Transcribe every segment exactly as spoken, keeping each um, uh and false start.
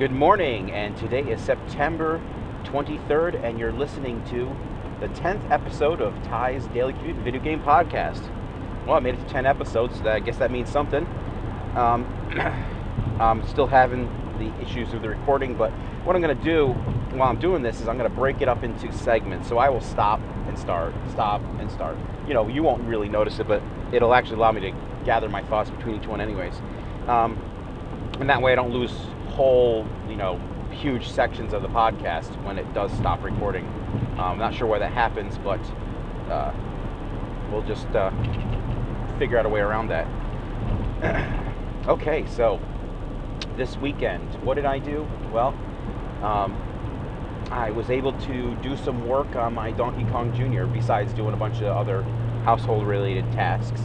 Good morning, and today is September twenty-third, and you're listening to the tenth episode of Ty's Daily Commute Video Game Podcast. Well, I made it to ten episodes, so I guess that means something. Um, I'm still having the issues with the recording, but what I'm going to do while I'm doing this is I'm going to break it up into segments. So I will stop and start, stop and start. You know, you won't really notice it, but it'll actually allow me to gather my thoughts between each one anyways. Um, and that way I don't lose whole, you know, huge sections of the podcast when it does stop recording. Uh, I'm not sure why that happens, but uh, we'll just uh, figure out a way around that. Okay, so this weekend, what did I do? Well, um, I was able to do some work on my Donkey Kong Junior besides doing a bunch of other household-related tasks.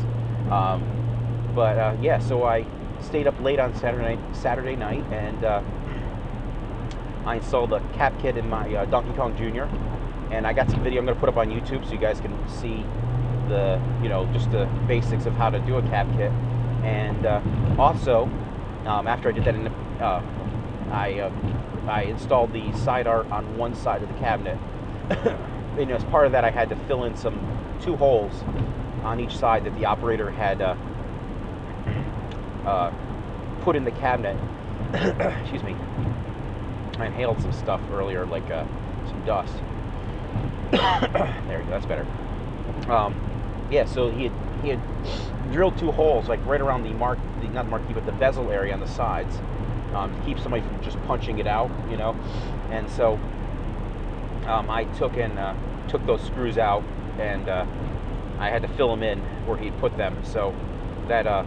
Um, but uh, yeah, so I stayed up late on Saturday, Saturday night, and uh, I installed a cap kit in my uh, Donkey Kong Junior, and I got some video I'm going to put up on YouTube so you guys can see the, you know, just the basics of how to do a cap kit. And uh, also, um, after I did that, in the, uh, I uh, I installed the side art on one side of the cabinet. And as part of that, I had to fill in some two holes on each side that the operator had uh, uh, put in the cabinet. Excuse me. I inhaled some stuff earlier, like uh, some dust. There we go. That's better. Um, yeah. So he had, he had drilled two holes, like right around the mark, the, not the marquee, but the bezel area on the sides, um, to keep somebody from just punching it out, you know. And so um, I took and uh, took those screws out, and uh, I had to fill them in where he'd put them. So that uh,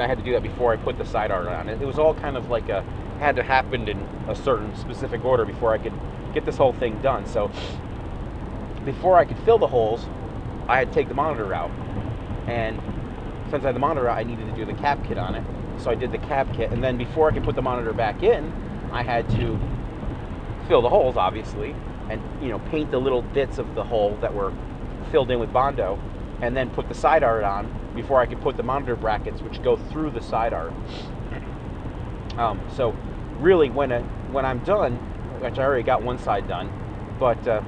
I had to do that before I put the side art on it. It was all kind of like a had to happen in a certain specific order before I could get this whole thing done. So before I could fill the holes, I had to take the monitor out. And since I had the monitor out, I needed to do the cap kit on it. So I did the cap kit. And then before I could put the monitor back in, I had to fill the holes, obviously, and, you know, paint the little bits of the hole that were filled in with Bondo, and then put the side art on before I could put the monitor brackets, which go through the side art. Um, so really, when it, when I'm done, which I already got one side done, but uh,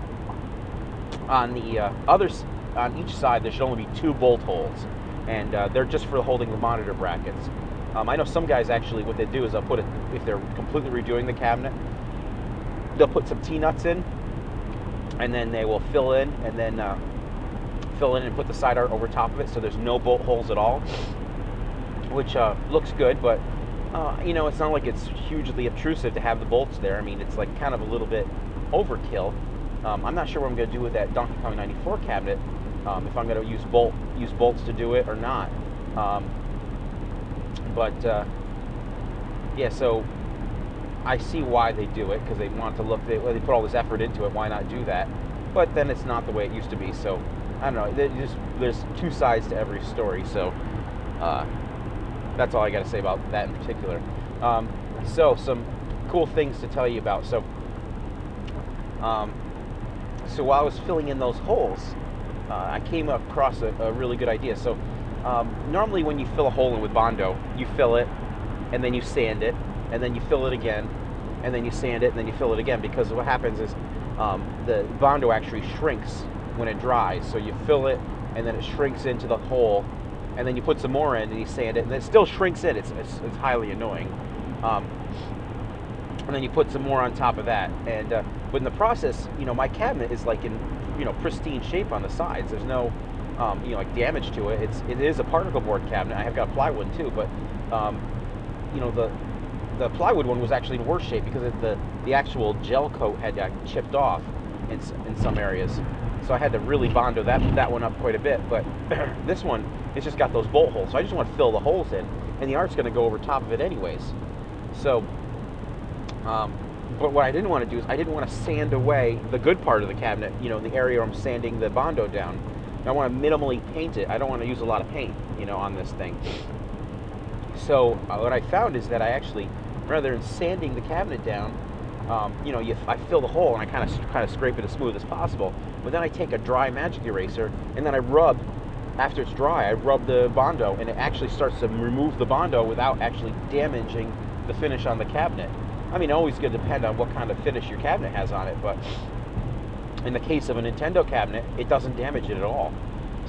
on the uh, other, on each side, there should only be two bolt holes, and uh, they're just for holding the monitor brackets. Um, I know some guys actually, what they do is they'll put it, if they're completely redoing the cabinet, they'll put some T-nuts in, and then they will fill in, and then uh, fill in and put the side art over top of it, so there's no bolt holes at all, which uh, looks good, but Uh, you know, it's not like it's hugely obtrusive to have the bolts there. I mean, it's like kind of a little bit overkill. Um, I'm not sure what I'm going to do with that Donkey Kong ninety-four cabinet, um, if I'm going to use bolt use bolts to do it or not. Um, but, uh, yeah, so I see why they do it, because they want to look, they, well, they put all this effort into it, why not do that? But then it's not the way it used to be, so, I don't know, just, there's two sides to every story, so... Uh, That's all I got to say about that in particular. Um, so, some cool things to tell you about. So, um, so while I was filling in those holes, uh, I came across a, a really good idea. So, um, normally when you fill a hole in with Bondo, you fill it, and then you sand it, and then you fill it again, and then you sand it, and then you fill it again. Because what happens is um, the Bondo actually shrinks when it dries. So you fill it, and then it shrinks into the hole. And then you put some more in, and you sand it, and it still shrinks in. It's it's, it's highly annoying. Um, and then you put some more on top of that. And uh, but in the process, you know, my cabinet is like in, you know, pristine shape on the sides. There's no, um, you know, like damage to it. It's it is a particle board cabinet. I have got a plywood too, but um, you know, the the plywood one was actually in worse shape because of the the actual gel coat had got chipped off in in some areas. So I had to really Bondo that that one up quite a bit, but this one, it's just got those bolt holes, so I just want to fill the holes in, and the art's going to go over top of it anyways. So, um, but what I didn't want to do is I didn't want to sand away the good part of the cabinet, you know, the area where I'm sanding the Bondo down. And I want to minimally paint it. I don't want to use a lot of paint, you know, on this thing. So uh, what I found is that I actually, rather than sanding the cabinet down, Um, you know, you, I fill the hole and I kind of kind of scrape it as smooth as possible. But then I take a dry magic eraser and then I rub, after it's dry, I rub the Bondo, and it actually starts to remove the Bondo without actually damaging the finish on the cabinet. I mean, always going to depend on what kind of finish your cabinet has on it, but in the case of a Nintendo cabinet, it doesn't damage it at all.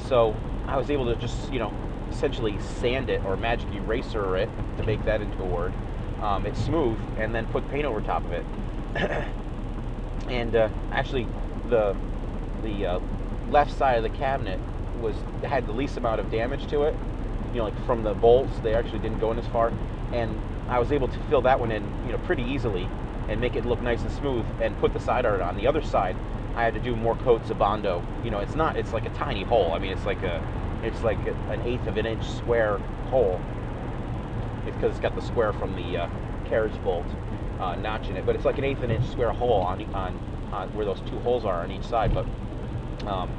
So I was able to just, you know, essentially sand it or magic eraser it, to make that into a word. Um, it's smooth, and then put paint over top of it. And uh, actually, the the uh, left side of the cabinet was had the least amount of damage to it. You know, like from the bolts, they actually didn't go in as far. And I was able to fill that one in, you know, pretty easily, and make it look nice and smooth. And put the side art on. The other side, I had to do more coats of Bondo. You know, it's not, it's like a tiny hole. I mean, it's like a, it's like a, an eighth of an inch square hole. It's because it's got the square from the uh, carriage bolt uh, notch in it. But it's like an eighth of an inch square hole on, on, on where those two holes are on each side. But, um,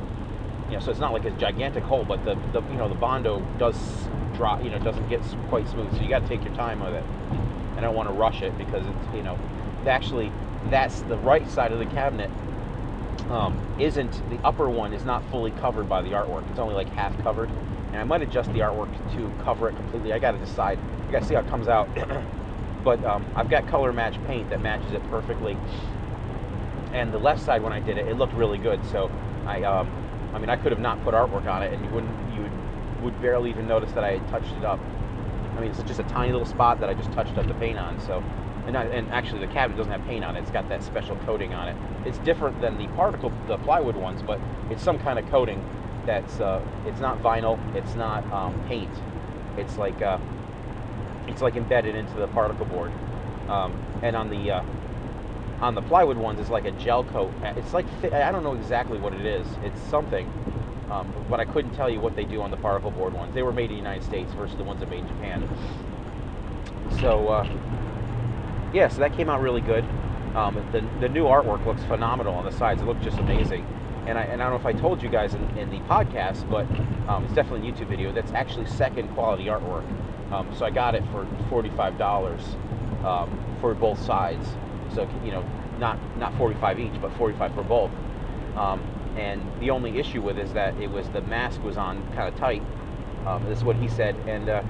you know, so it's not like a gigantic hole, but the, the, you know, the Bondo does drop, you know, doesn't get quite smooth. So you got to take your time with it. And I don't want to rush it because it's, you know, actually that's the right side of the cabinet. Um, isn't the upper one is not fully covered by the artwork. It's only like half covered, and I might adjust the artwork to cover it completely. I got to decide. I got to see how it comes out. But um, I've got color match paint that matches it perfectly. And the left side, when I did it, it looked really good. So I, um, I mean, I could have not put artwork on it, and you wouldn't, you would, would barely even notice that I had touched it up. I mean, it's just a tiny little spot that I just touched up the paint on. So. And, I, and actually, the cabinet doesn't have paint on it. It's got that special coating on it. It's different than the particle, the plywood ones, but it's some kind of coating that's, uh, it's not vinyl, it's not um, paint. It's like, uh, it's like embedded into the particle board. Um, and on the, uh, on the plywood ones, it's like a gel coat. It's like, I don't know exactly what it is. It's something, um, but I couldn't tell you what they do on the particle board ones. They were made in the United States versus the ones that made in Japan. So, uh... yeah, so that came out really good. Um, the, the new artwork looks phenomenal on the sides. It looks just amazing. And I, and I don't know if I told you guys in, in the podcast, but um, it's definitely a YouTube video. That's actually second quality artwork. Um, so I got it for forty-five dollars um, for both sides. So, you know, not not forty-five each, but forty-five for both. Um, and the only issue with it is that it was the mask was on kind of tight. Um, this is what he said. And uh,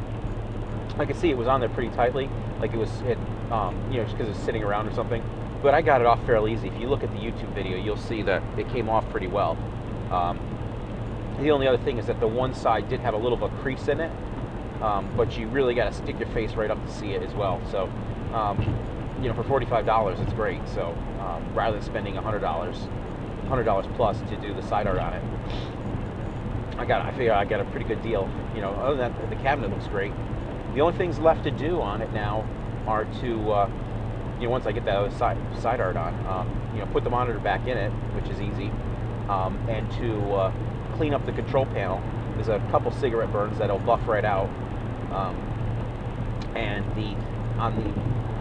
I could see it was on there pretty tightly. Like it was, it, um, you know, just because it's sitting around or something. But I got it off fairly easy. If you look at the YouTube video, you'll see that it came off pretty well. Um, the only other thing is that the one side did have a little bit of a crease in it, um, but you really got to stick your face right up to see it as well. So, um, you know, for forty-five dollars, it's great. So um, rather than spending one hundred dollars, one hundred dollars plus to do the side art on it, I got, I figure I got a pretty good deal. You know, other than that, the cabinet looks great. The only things left to do on it now are to, uh, you know, once I get that other side, side art on, um, you know, put the monitor back in it, which is easy, um, and to uh, clean up the control panel. There's a couple cigarette burns that'll buff right out, um, and the on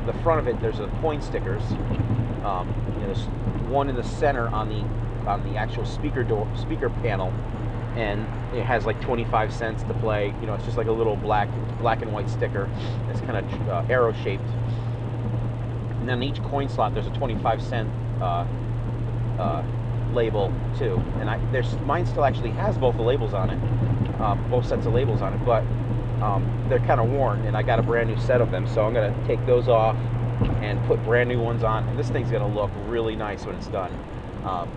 the the front of it there's a coin stickers. Um, you know, there's one in the center on the on the actual speaker door speaker panel. And it has like twenty-five cents to play. You know, it's just like a little black, black and white sticker. It's kind of uh, arrow shaped. And then each coin slot, there's a twenty-five cent uh, uh, label too. And I, there's mine still actually has both the labels on it, um, both sets of labels on it. But um, they're kind of worn, and I got a brand new set of them, so I'm gonna take those off and put brand new ones on. And this thing's gonna look really nice when it's done. Um,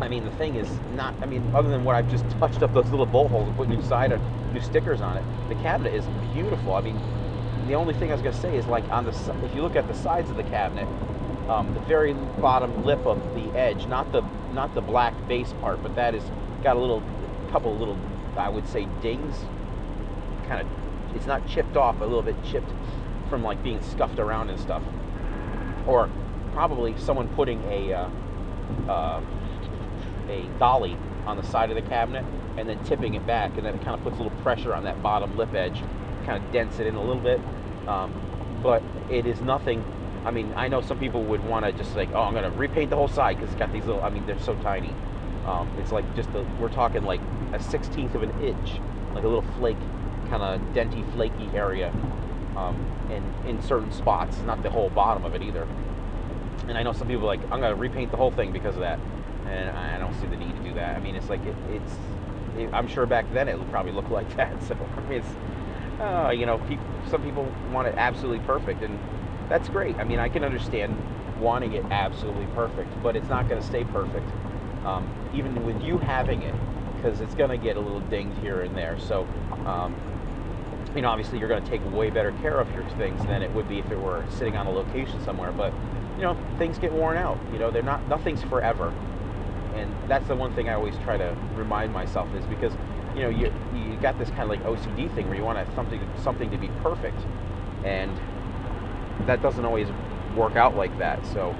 I mean, the thing is not, I mean, other than what I've just touched up those little bolt holes and put new side or new stickers on it, the cabinet is beautiful. I mean, the only thing I was going to say is, like, on the, if you look at the sides of the cabinet, um, the very bottom lip of the edge, not the not the black base part, but that is got a little, couple little, I would say, dings. Kind of, it's not chipped off, but a little bit chipped from, like, being scuffed around and stuff. Or probably someone putting a, uh, uh, a dolly on the side of the cabinet and then tipping it back, and then it kind of puts a little pressure on that bottom lip edge, kind of dents it in a little bit. Um, but it is nothing. I mean, I know some people would want to just like, oh, I'm going to repaint the whole side because it's got these little, I mean, they're so tiny. Um, it's like just the, we're talking like a sixteenth of an inch, like a little flake, kind of denty, flaky area, um, and in certain spots, not the whole bottom of it either. And I know some people are like, I'm going to repaint the whole thing because of that. And I don't see the need to do that. I mean, it's like, it, it's, it, I'm sure back then it would probably look like that. So, I mean, it's, uh, you know, people, some people want it absolutely perfect, and that's great. I mean, I can understand wanting it absolutely perfect, but it's not going to stay perfect, um, even with you having it, because it's going to get a little dinged here and there. So, um, you know, obviously you're going to take way better care of your things than it would be if it were sitting on a location somewhere, but, you know, things get worn out. You know, they're not, nothing's forever. And that's the one thing I always try to remind myself is, because, you know, you you got this kind of like O C D thing where you want something something to be perfect, and that doesn't always work out like that. So,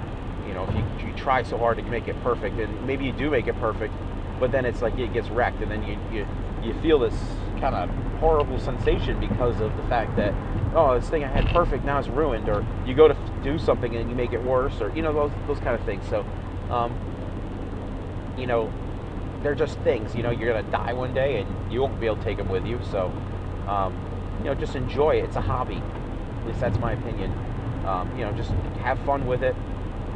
you know, if you, you try so hard to make it perfect, and maybe you do make it perfect, but then it's like it gets wrecked, and then you you, you feel this kind of horrible sensation because of the fact that, oh, this thing I had perfect, now it's ruined, or you go to do something and you make it worse, or, you know, those those kind of things. So, um, you know, they're just things. You know, you're gonna die one day and you won't be able to take them with you. So, um, you know, just enjoy it. It's a hobby. At least that's my opinion. Um, you know, just have fun with it,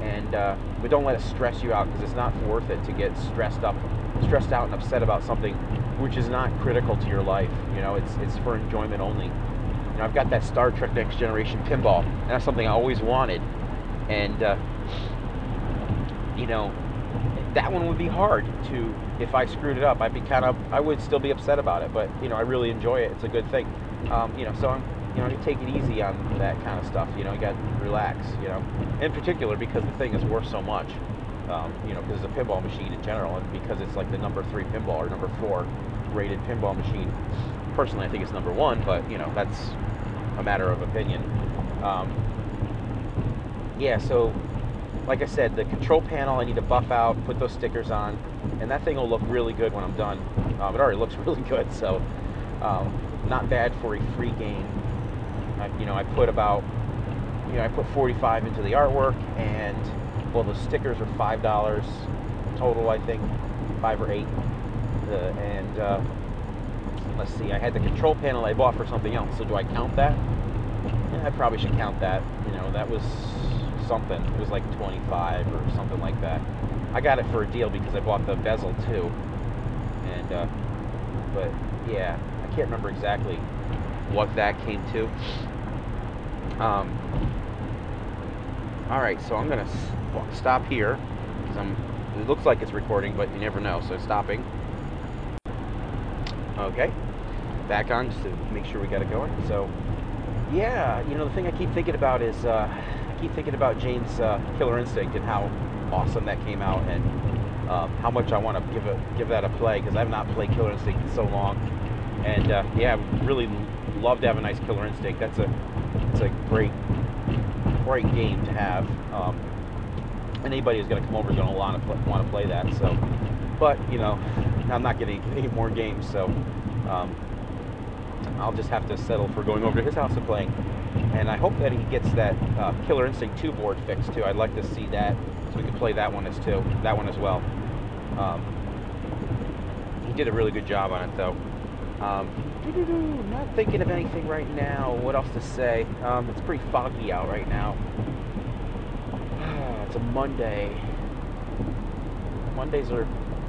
and uh, but don't let it stress you out, because it's not worth it to get stressed up, stressed out, and upset about something which is not critical to your life. You know, it's it's for enjoyment only. You know, I've got that Star Trek Next Generation pinball, and that's something I always wanted, and uh, you know, that one would be hard to, if I screwed it up, I'd be kind of, I would still be upset about it, but, you know, I really enjoy it. It's a good thing. Um, you know, so I'm, you know, you take it easy on that kind of stuff. You know, you got to relax, you know, in particular because the thing is worth so much, um, you know, because it's a pinball machine in general, and because it's like the number three pinball or number four rated pinball machine. Personally, I think it's number one, but, you know, that's a matter of opinion. Um, yeah, so, like I said, the control panel, I need to buff out, put those stickers on, and that thing will look really good when I'm done. Um, it already looks really good, so um, not bad for a free game. I, you know, I put about, you know, I put forty-five into the artwork, and, well, the stickers were five dollars total, I think, five or eight. Uh, and, uh, let's see, I had the control panel I bought for something else, so do I count that? Yeah, I probably should count that. You know, that was something. It was like twenty-five or something like that. I got it for a deal because I bought the bezel too. And, uh, but yeah, I can't remember exactly what that came to. Um, alright, so I'm gonna stop here because I'm, it looks like it's recording, but you never know, so stopping. Okay, back on just to make sure we got it going. So, yeah, you know, the thing I keep thinking about is, uh, keep thinking about Jane's uh, Killer Instinct and how awesome that came out, and uh, how much I want to give a, give that a play, because I've not played Killer Instinct in so long. And uh, yeah, I really love to have a nice Killer Instinct. That's a it's a great great game to have. Um, and anybody who's going to come over is going to want to want to play that. So, but you know, I'm not getting any more games, so um, I'll just have to settle for going over to his house and playing. And I hope that he gets that uh, Killer Instinct two board fixed too. I'd like to see that, so we can play that one as too. That one as well. Um, he did a really good job on it though. Um, not thinking of anything right now. What else to say? Um, it's pretty foggy out right now. It's a Monday. Mondays are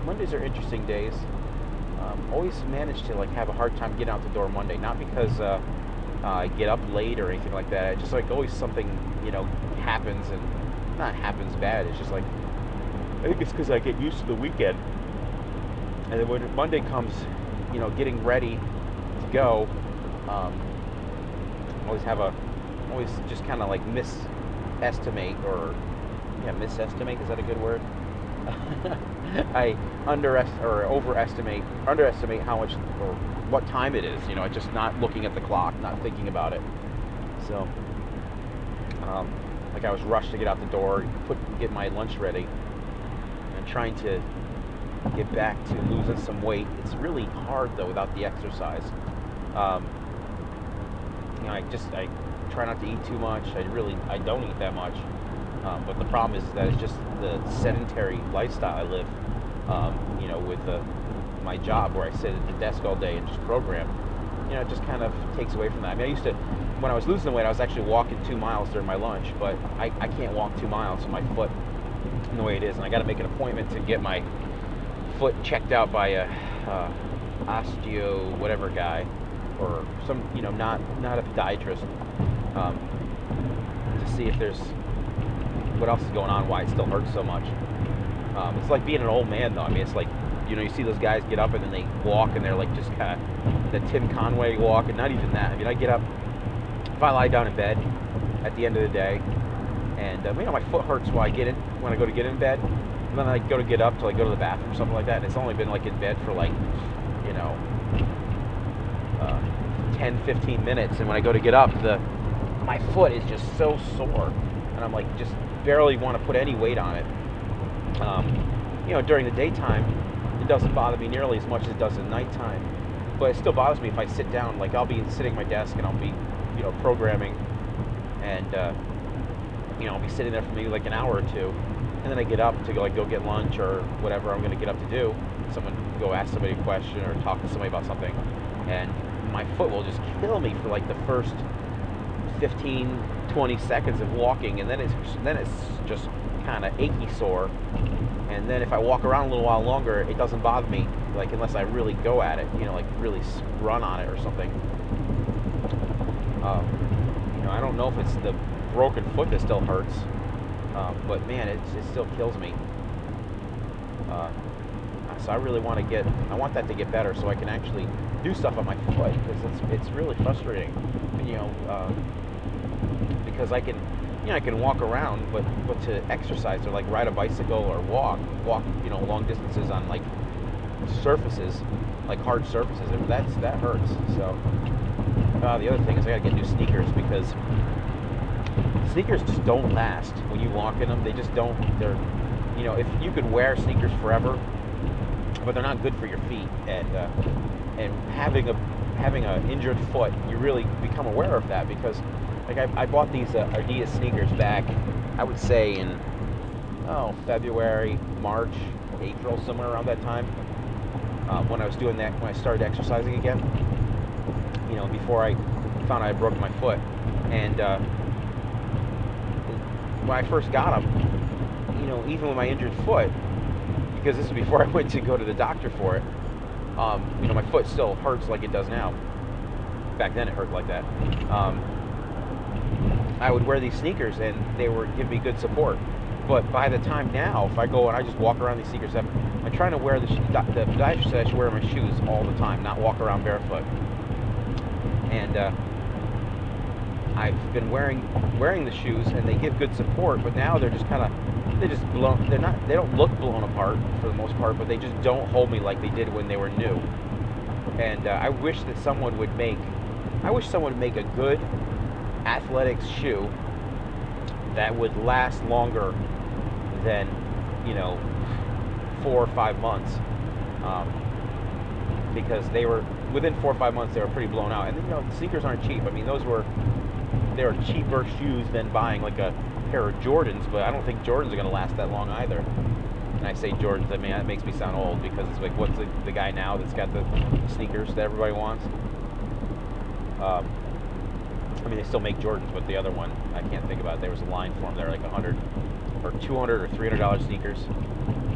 Mondays are interesting days. Um, always manage to like have a hard time getting out the door Monday. Not because. Uh, Uh, get up late or anything like that. It's just like always something, you know, happens, and not happens bad. It's just like, I think it's because I get used to the weekend, and then when Monday comes, you know, getting ready to go, um, always have a, always just kind of like misestimate or yeah, misestimate is that a good word? I underestimate or overestimate, underestimate how much or what time it is, you know, just not looking at the clock, not thinking about it. So, um, like I was rushed to get out the door, put, get my lunch ready, and trying to get back to losing some weight. It's really hard though without the exercise. Um, you know, I just, I try not to eat too much. I really, I don't eat that much. Um, but the problem is that it's just the sedentary lifestyle I live, um, you know, with the my job where I sit at the desk all day and just program, you know, it just kind of takes away from that. I mean, I used to, when I was losing the weight, I was actually walking two miles during my lunch, but I, I can't walk two miles with my foot in the way it is, and I got to make an appointment to get my foot checked out by a uh, osteo whatever guy, or some, you know, not not a podiatrist, um, to see if there's what else is going on, why it still hurts so much. Um, it's like being an old man, though. I mean, it's like, you know, you see those guys get up and then they walk and they're like just kind of the Tim Conway walk, and not even that. I mean, I get up, if I lie down in bed at the end of the day, and um, you know, my foot hurts while I get in, when I go to get in bed, and then I go to get up till I go to the bathroom or something like that. And it's only been like in bed for like, you know, uh, ten, fifteen minutes, and when I go to get up, the my foot is just so sore, and I'm like just barely want to put any weight on it. Um, you know, during the daytime, it doesn't bother me nearly as much as it does at nighttime, but it still bothers me if I sit down. Like, I'll be sitting at my desk, and I'll be, you know, programming, and, uh, you know, I'll be sitting there for maybe like an hour or two, and then I get up to go, like, go get lunch or whatever I'm going to get up to do. Someone go ask somebody a question or talk to somebody about something, and my foot will just kill me for, like, the first fifteen, twenty seconds of walking, and then it's, then it's just kind of achy sore, and then if I walk around a little while longer, it doesn't bother me, like, unless I really go at it, you know, like really run on it or something. Um, you know, I don't know if it's the broken foot that still hurts, um, but man, it, it still kills me. Uh, so I really want to get, I want that to get better so I can actually do stuff on my foot, because it's, it's really frustrating, you know, uh, because I can, you know, I can walk around, but, but to exercise or like ride a bicycle or walk, walk, you know, long distances on like surfaces, like hard surfaces, and that's, that hurts. So uh, the other thing is I gotta get new sneakers, because sneakers just don't last when you walk in them. They just don't, they're, you know, if you could wear sneakers forever, but they're not good for your feet, and, uh, and having a, having an injured foot, you really become aware of that, because like I, I bought these uh, Adidas sneakers back, I would say in, oh, February, March, April, somewhere around that time, uh, when I was doing that, when I started exercising again, you know, before I found I had broken my foot. And uh, when I first got them, you know, even with my injured foot, because this was before I went to go to the doctor for it, um, you know, my foot still hurts like it does now. Back then it hurt like that. Um, I would wear these sneakers and they were giving me good support. But by the time now, if I go and I just walk around these sneakers, I'm, I'm trying to wear the, the podiatrist said I should wear my shoes all the time, not walk around barefoot. And uh, I've been wearing wearing the shoes, and they give good support. But now they're just kind of they just blown. They're not. They don't look blown apart for the most part, but they just don't hold me like they did when they were new. And uh, I wish that someone would make. I wish someone would make a good athletics shoe that would last longer than, you know, four or five months, um, because they were within four or five months they were pretty blown out. And you know, the sneakers aren't cheap. I mean, those were they were cheaper shoes than buying like a pair of Jordans, but I don't think Jordans are going to last that long either. And I say Jordans, I mean, that makes me sound old, because it's like, what's the, the guy now that's got the sneakers that everybody wants? Um, I mean, they still make Jordans, but the other one, I can't think about it. There was a line for them. They're like one hundred dollars or two hundred dollars or three hundred dollars sneakers.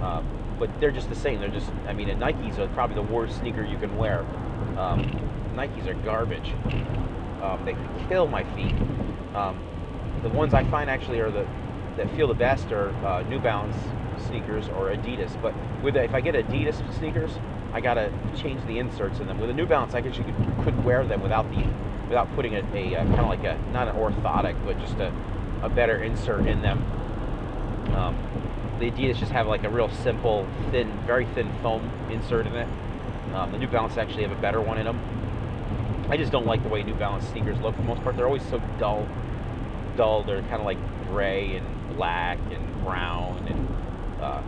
Uh, but they're just the same. They're just, I mean, and Nikes are probably the worst sneaker you can wear. Um, Nikes are garbage. Um, they kill my feet. Um, the ones I find actually are the, that feel the best are uh, New Balance sneakers or Adidas. But with the, if I get Adidas sneakers, I gotta change the inserts in them. With a New Balance, I actually could, could wear them without the, without putting a, a uh, kind of like a, not an orthotic, but just a, a better insert in them. Um, the Adidas just have like a real simple, thin, very thin foam insert in it. Um, the New Balance actually have a better one in them. I just don't like the way New Balance sneakers look for the most part. They're always so dull. Dull, they're kind of like gray and black and brown, and uh,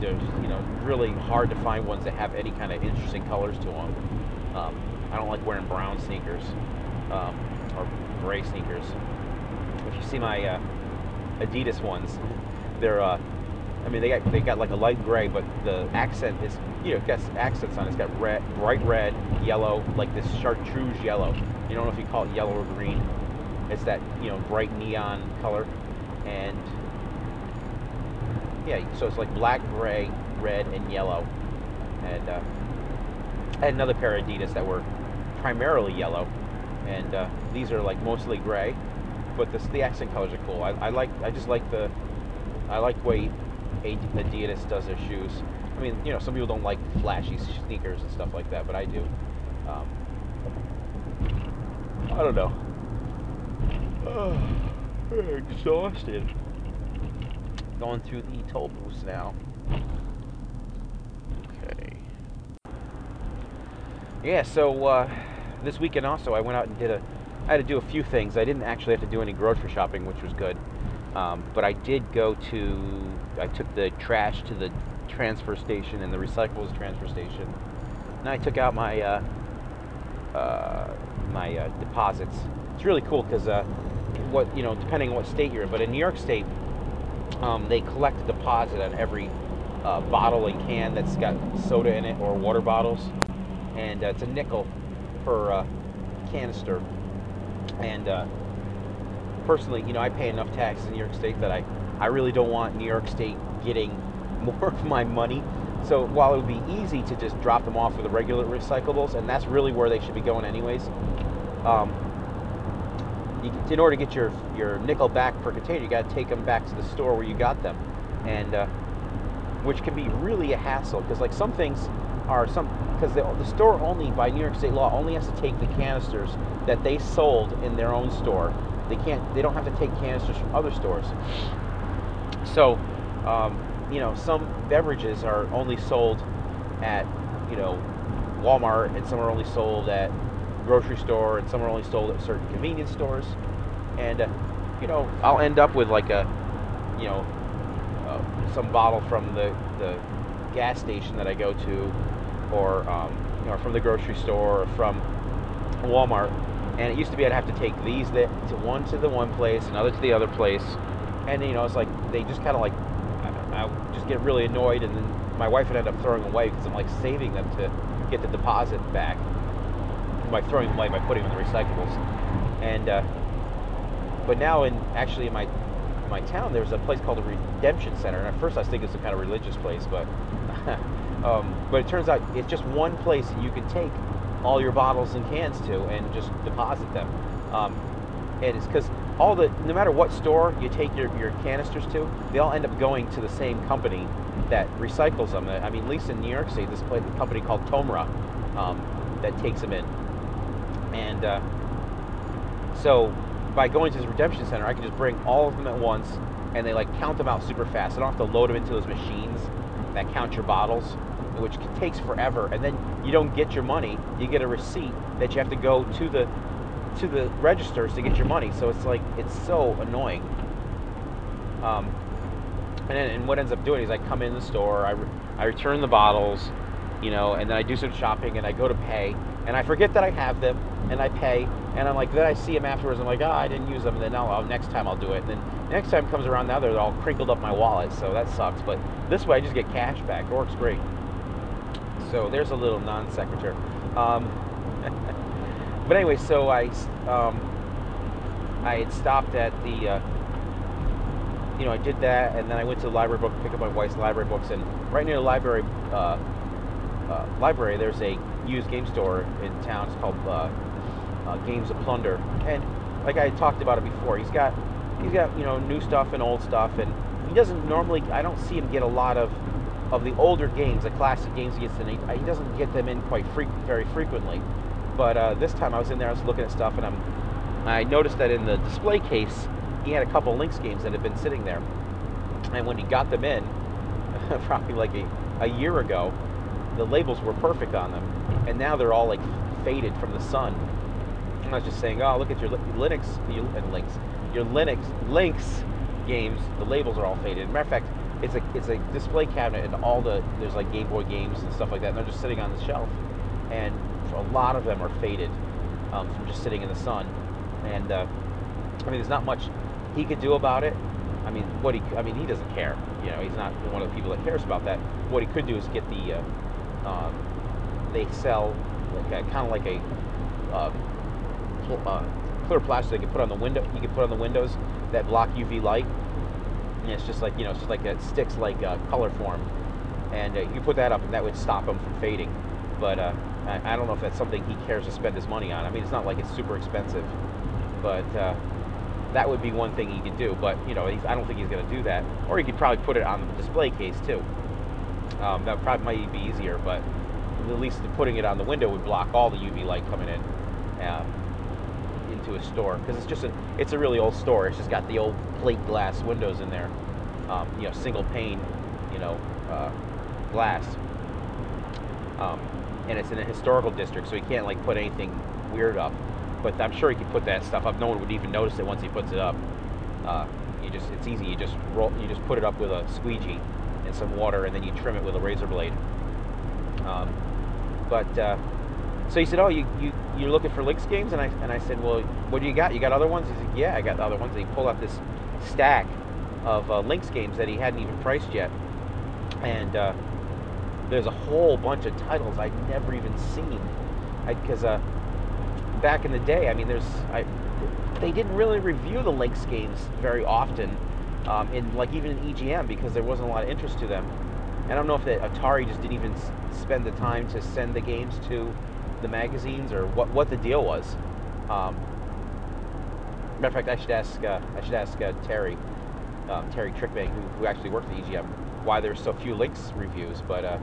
they're just, you know, really hard to find ones that have any kind of interesting colors to them. Um, I don't like wearing brown sneakers. Um, or gray sneakers. If you see my uh, Adidas ones, they're, uh, I mean, they got, they got like a light gray, but the accent is, you know, it got accents on it. It's got red, bright red, yellow, like this chartreuse yellow. You don't know if you call it yellow or green. It's that, you know, bright neon color. And yeah, so it's like black, gray, red, and yellow. And uh, I had another pair of Adidas that were primarily yellow, and uh, these are like mostly gray. But this, the accent colors are cool. I, I like. I just like the. I like the way Adidas does their shoes. I mean, you know, some people don't like flashy sneakers and stuff like that, but I do. Um, I don't know. Oh, we're exhausted. Going through the toll booths now. Okay. Yeah. So uh, this weekend also, I went out and did a. I had to do a few things. I didn't actually have to do any grocery shopping, which was good. Um, but I did go to, I took the trash to the transfer station and the recyclables transfer station. And I took out my uh, uh, my uh, deposits. It's really cool because uh, what, you know, depending on what state you're in, but in New York State, um, they collect a deposit on every uh, bottle and can that's got soda in it or water bottles. And uh, it's a nickel per uh, canister. And uh, personally, you know, I pay enough taxes in New York State that I, I really don't want New York State getting more of my money. So while it would be easy to just drop them off with the regular recyclables, and that's really where they should be going anyways, um, you, in order to get your, your nickel back per container, you got to take them back to the store where you got them, and uh, which can be really a hassle because like some things are some because the, the store only by New York State law only has to take the canisters that they sold in their own store. They can't. They don't have to take canisters from other stores. So, um, you know, some beverages are only sold at, you know, Walmart, and some are only sold at grocery store, and some are only sold at certain convenience stores. And uh, you know, I'll end up with like a, you know, uh, some bottle from the the gas station that I go to, or um, you know, from the grocery store, or from Walmart. And it used to be I'd have to take these to one to the one place, another to the other place, and you know, it's like they just kind of like I, I just get really annoyed, and then my wife would end up throwing them away because I'm like saving them to get the deposit back by throwing them away by putting them in the recyclables. And uh, but now in actually in my my town there's a place called the Redemption Center, and at first I was thinking it's a kind of religious place, but um, but it turns out it's just one place that you can take all your bottles and cans to and just deposit them. Um, and it's because all the, no matter what store you take your, your canisters to, they all end up going to the same company that recycles them. I mean, at least in New York State, this place, a company called Tomra um, that takes them in. And uh, so by going to the Redemption Center, I can just bring all of them at once and they like count them out super fast. I don't have to load them into those machines that count your bottles, which takes forever, and then you don't get your money. You get a receipt that you have to go to the to the registers to get your money. So it's like it's so annoying. Um, and then, and what ends up doing is I come in the store, I re I return the bottles, you know, and then I do some shopping and I go to pay, and I forget that I have them, and I pay, and I'm like, then I see them afterwards. I'm like, ah, oh, I didn't use them, and then I'll, I'll next time I'll do it. And then next time comes around, now they're all crinkled up my wallet, so that sucks. But this way I just get cash back. It works great. So there's a little non-secretary. Um, but anyway, so I, um, I had stopped at the, uh, you know, I did that, and then I went to the library book, picked up my wife's library books, and right near the library, uh, uh, library, there's a used game store in town. It's called uh, uh, Games of Plunder, and like I had talked about it before, he's got, he's got, you know, new stuff and old stuff, and he doesn't normally. I don't see him get a lot of. Of the older games, the classic games he gets in, he doesn't get them in quite fre very frequently. But uh, this time I was in there, I was looking at stuff, and I'm, I noticed that in the display case, he had a couple Lynx games that had been sitting there. And when he got them in, probably like a, a year ago, the labels were perfect on them, and now they're all like faded from the sun. And I was just saying, oh, look at your Linux your, and Lynx, your Linux Lynx games. The labels are all faded. As a matter of fact. It's a, it's a display cabinet, and all the, there's like Game Boy games and stuff like that, and they're just sitting on the shelf, and a lot of them are faded um, from just sitting in the sun, and uh, I mean, there's not much he could do about it. I mean, what he, I mean, he doesn't care, you know, he's not one of the people that cares about that. What he could do is get the, uh, um, they sell like kind of like a uh, pl uh, clear plastic they could put on the window, you could put on the windows that block U V light. And it's just like, you know, it's just like it sticks like uh, color form, and uh, you put that up, and that would stop them from fading. But uh, I, I don't know if that's something he cares to spend his money on. I mean, it's not like it's super expensive, but uh, that would be one thing he could do. But, you know, he's, I don't think he's going to do that. Or he could probably put it on the display case, too. Um, that probably might be easier, but at least putting it on the window would block all the U V light coming in uh, into a store. Because it's just a, it's a really old store. It's just got the old plate glass windows in there. Um, you know, single pane, you know, uh, glass. Um, and it's in a historical district, so he can't, like, put anything weird up. But I'm sure he could put that stuff up. No one would even notice it once he puts it up. Uh, you just, it's easy. You just roll, you just put it up with a squeegee and some water, and then you trim it with a razor blade. Um, but uh, so he said, "Oh, you you you're looking for Lynx games?" And I and I said, "Well, what do you got? You got other ones?" He said, "Yeah, I got the other ones." And he pulled out this stack of uh, Lynx games that he hadn't even priced yet, and uh, there's a whole bunch of titles I'd never even seen, because uh, back in the day, I mean, there's I, they didn't really review the Lynx games very often. Um, in like even in E G M, because there wasn't a lot of interest to them. And I don't know if that Atari just didn't even s spend the time to send the games to the magazines, or what what the deal was. Um, matter of fact, I should ask uh, I should ask uh, Terry um, Terry Trickbank, who, who actually worked at E G M, why there's so few Lynx reviews. But uh,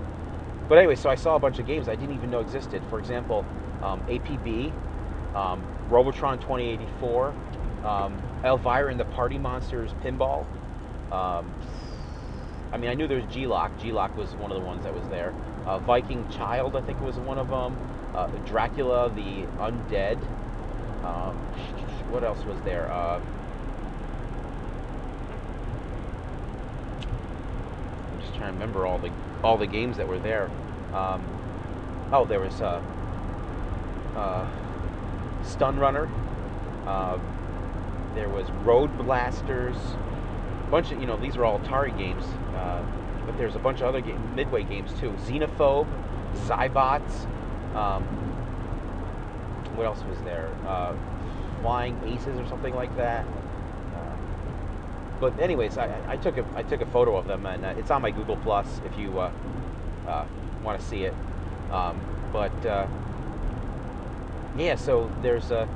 but anyway, so I saw a bunch of games I didn't even know existed. For example, um, A P B, um, Robotron twenty eighty-four. Um, Elvira and the Party Monsters Pinball. Um, I mean, I knew there was G-Lock. G-Lock was one of the ones that was there. Uh, Viking Child, I think, was one of them. Uh, Dracula the Undead. Um, what else was there? Uh, I'm just trying to remember all the all the games that were there. Um, oh, there was uh, uh, Stun Runner. Uh, There was Road Blasters, a bunch of, you know, these are all Atari games, uh, but there's a bunch of other game, Midway games too. Xenophobe, Zybots, um, what else was there? Uh, Flying Aces or something like that. Uh, but anyways, I, I took a I took a photo of them, and uh, it's on my Google Plus if you uh, uh, want to see it. Um, but uh, yeah, so there's a. Uh,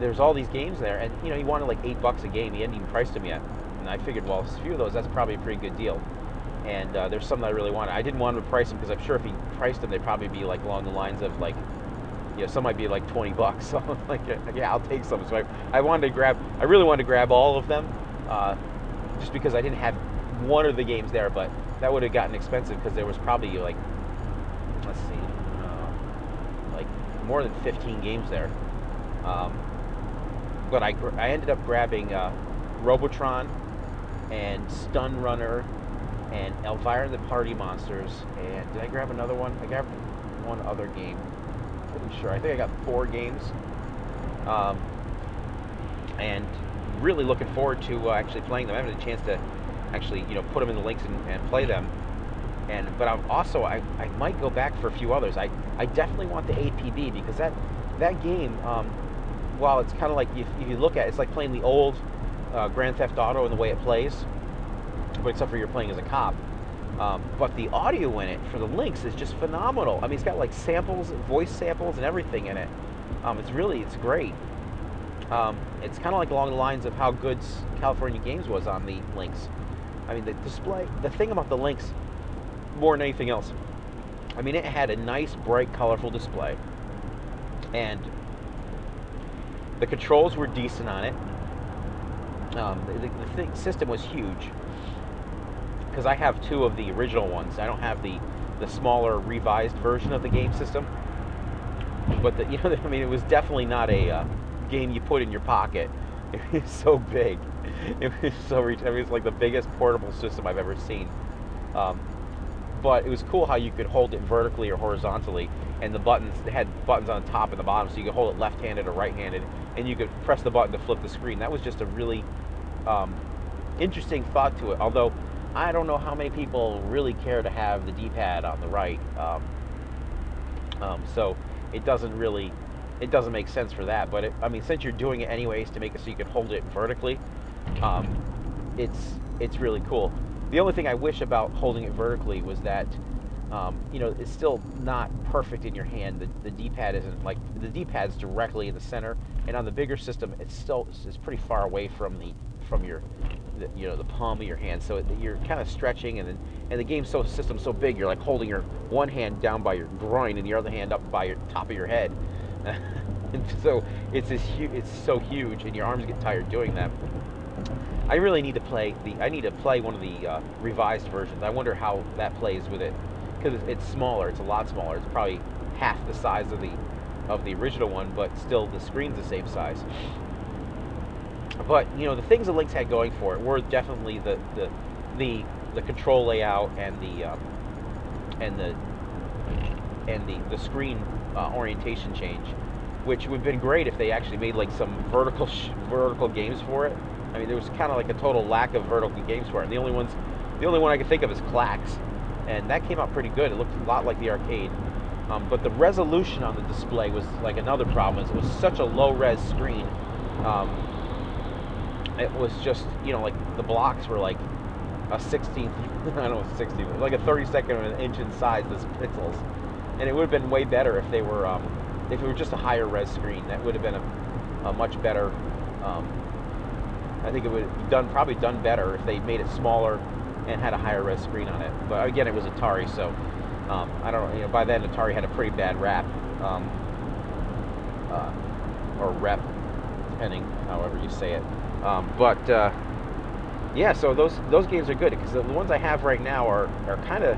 There's all these games there, and you know he wanted like eight bucks a game. He hadn't even priced them yet, and I figured, well, a few of those, that's probably a pretty good deal. And uh, there's some that I really wanted. I didn't want him to price them because I'm sure if he priced them, they'd probably be like along the lines of like, you know, some might be like twenty bucks. So I'm like, yeah, I'll take some. So I, I wanted to grab, I really wanted to grab all of them, uh, just because I didn't have one of the games there, but that would have gotten expensive because there was probably like, let's see, uh, like more than fifteen games there. Um, But I, I ended up grabbing uh, Robotron and Stun Runner and Elvira and the Party Monsters. And did I grab another one? I grabbed one other game. Pretty sure. I think I got four games. Um, and really looking forward to uh, actually playing them. I haven't had a chance to actually, you know, put them in the links and, and play them. And but I'm also I, I might go back for a few others. I I definitely want the A P B because that that game. Um, While it's kind of like, if, if you look at it, it's like playing the old uh, Grand Theft Auto in the way it plays, but except for you're playing as a cop. Um, but the audio in it for the Lynx is just phenomenal. I mean, it's got like samples, voice samples, and everything in it. Um, it's really, it's great. Um, it's kind of like along the lines of how good California Games was on the Lynx. I mean, the display, the thing about the Lynx, more than anything else, I mean, it had a nice, bright, colorful display. And the controls were decent on it. Um, the the thing, system was huge because I have two of the original ones. I don't have the the smaller revised version of the game system. But the, you know, I mean, it was definitely not a uh, game you put in your pocket. It was so big. It was so. I mean, it was like the biggest portable system I've ever seen. Um, but it was cool how you could hold it vertically or horizontally. And the buttons, they had buttons on the top and the bottom, so you could hold it left-handed or right-handed, and you could press the button to flip the screen. That was just a really um, interesting thought to it, although I don't know how many people really care to have the D-pad on the right, um, um, so it doesn't really, it doesn't make sense for that, but it, I mean, since you're doing it anyways to make it so you can hold it vertically, um, it's, it's really cool. The only thing I wish about holding it vertically was that Um, you know, it's still not perfect in your hand. The, the D-pad isn't like the D-pad's directly in the center, and on the bigger system, it's still it's pretty far away from the from your the, you know the palm of your hand. So it, you're kind of stretching, and then, and the game so system's so big, you're like holding your one hand down by your groin and your other hand up by your top of your head. And so it's this huge, it's so huge, and your arms get tired doing that. I really need to play the I need to play one of the uh, revised versions. I wonder how that plays with it. Because it's smaller, it's a lot smaller. It's probably half the size of the of the original one, but still the screen's the same size. But you know, the things the Lynx had going for it were definitely the the the, the control layout and the um, and the and the the screen uh, orientation change, which would have been great if they actually made like some vertical sh vertical games for it. I mean, there was kind of like a total lack of vertical games for it. And the only ones, the only one I could think of is Klax. And that came out pretty good. It looked a lot like the arcade. Um, but the resolution on the display was like another problem. It was such a low-res screen. Um, it was just, you know, like the blocks were like a sixteenth, I don't know, sixteenth, like a thirty-second of an inch in size, those pixels. And it would have been way better if they were, um, if it were just a higher-res screen. That would have been a, a much better, um, I think it would have done, probably done better if they made it smaller and had a higher res screen on it. But again, it was Atari, so um, I don't know, you know, by then Atari had a pretty bad rap, um, uh, or rep, depending however you say it. Um, but uh, yeah, so those those games are good, because the ones I have right now are, are kind of,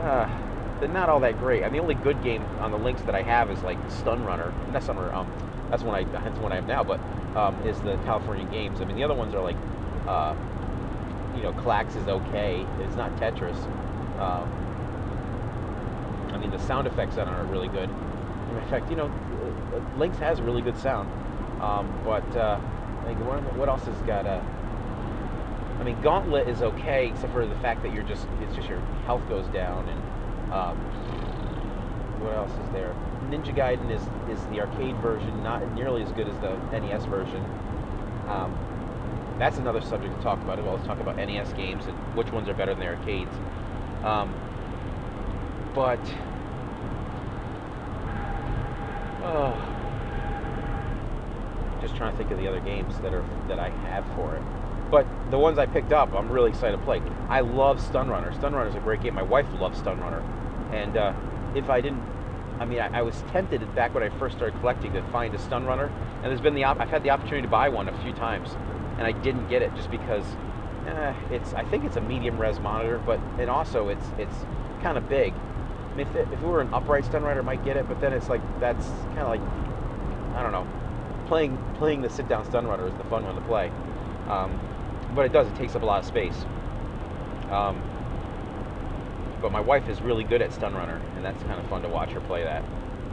uh, they're not all that great. I mean, the only good game on the Lynx that I have is like Stun Runner, not Stun Runner, um, that's one I, that's one I have now, but um, is the California Games. I mean, the other ones are like, uh, you know, Klax is okay. It's not Tetris. Um, I mean, the sound effects on it are really good. In fact, you know, Lynx has really good sound. Um, but uh, like, what else has got a? I mean, Gauntlet is okay, except for the fact that you're just, it's just your health goes down. And um, what else is there? Ninja Gaiden is is the arcade version, not nearly as good as the N E S version. Um, That's another subject to talk about. We'll talk about N E S games and which ones are better than their arcades. Um, but oh, just trying to think of the other games that are that I have for it. But the ones I picked up, I'm really excited to play. I love Stun Runner. Stun Runner is a great game. My wife loves Stun Runner, and uh, if I didn't, I mean, I, I was tempted back when I first started collecting to find a Stun Runner, and there's been the op I've had the opportunity to buy one a few times. And I didn't get it just because eh, it's. I think it's a medium res monitor, but and also it's it's kind of big. I mean, if it, if we were an upright Stun Runner, I might get it, but then it's like that's kind of like I don't know. Playing playing the sit down Stun Runner is the fun one to play, um, but it does. It takes up a lot of space. Um, but my wife is really good at Stun Runner, and that's kind of fun to watch her play that.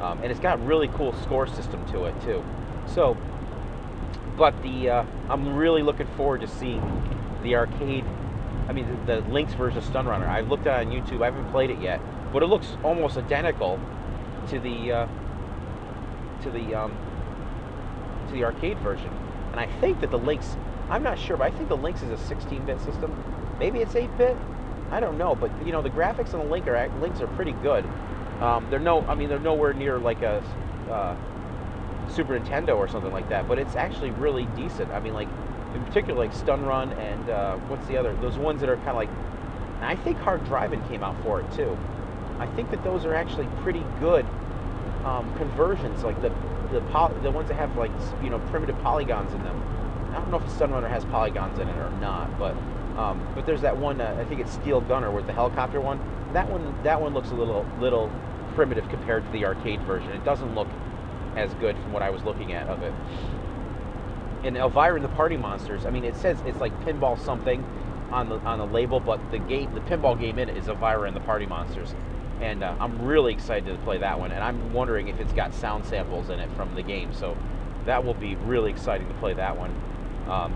Um, and it's got a really cool score system to it too. So. But the uh, I'm really looking forward to seeing the arcade, I mean the, the Lynx version of Stun Runner. I've looked at it on YouTube, I haven't played it yet, but it looks almost identical to the uh, to the um, to the arcade version. And I think that the Lynx, I'm not sure, but I think the Lynx is a sixteen bit system. Maybe it's eight bit. I don't know, but you know the graphics on the Lynx are Lynx are pretty good. Um, they're no, I mean they're nowhere near like a. Uh, Super Nintendo or something like that, but it's actually really decent. I mean, like in particular, like Stun Run and uh, what's the other? Those ones that are kind of like, and I think Hard Driving came out for it too. I think that those are actually pretty good um, conversions, like the the poly, the ones that have like you know primitive polygons in them. I don't know if Stun Runner has polygons in it or not, but um, but there's that one. Uh, I think it's Steel Gunner with the helicopter one. That one that one looks a little little primitive compared to the arcade version. It doesn't look as good from what I was looking at of it. And Elvira and the Party Monsters, I mean, it says it's like pinball something on the on the label, but the game, the pinball game in it is Elvira and the Party Monsters, and uh, I'm really excited to play that one. And I'm wondering if it's got sound samples in it from the game, so that will be really exciting to play that one. Um,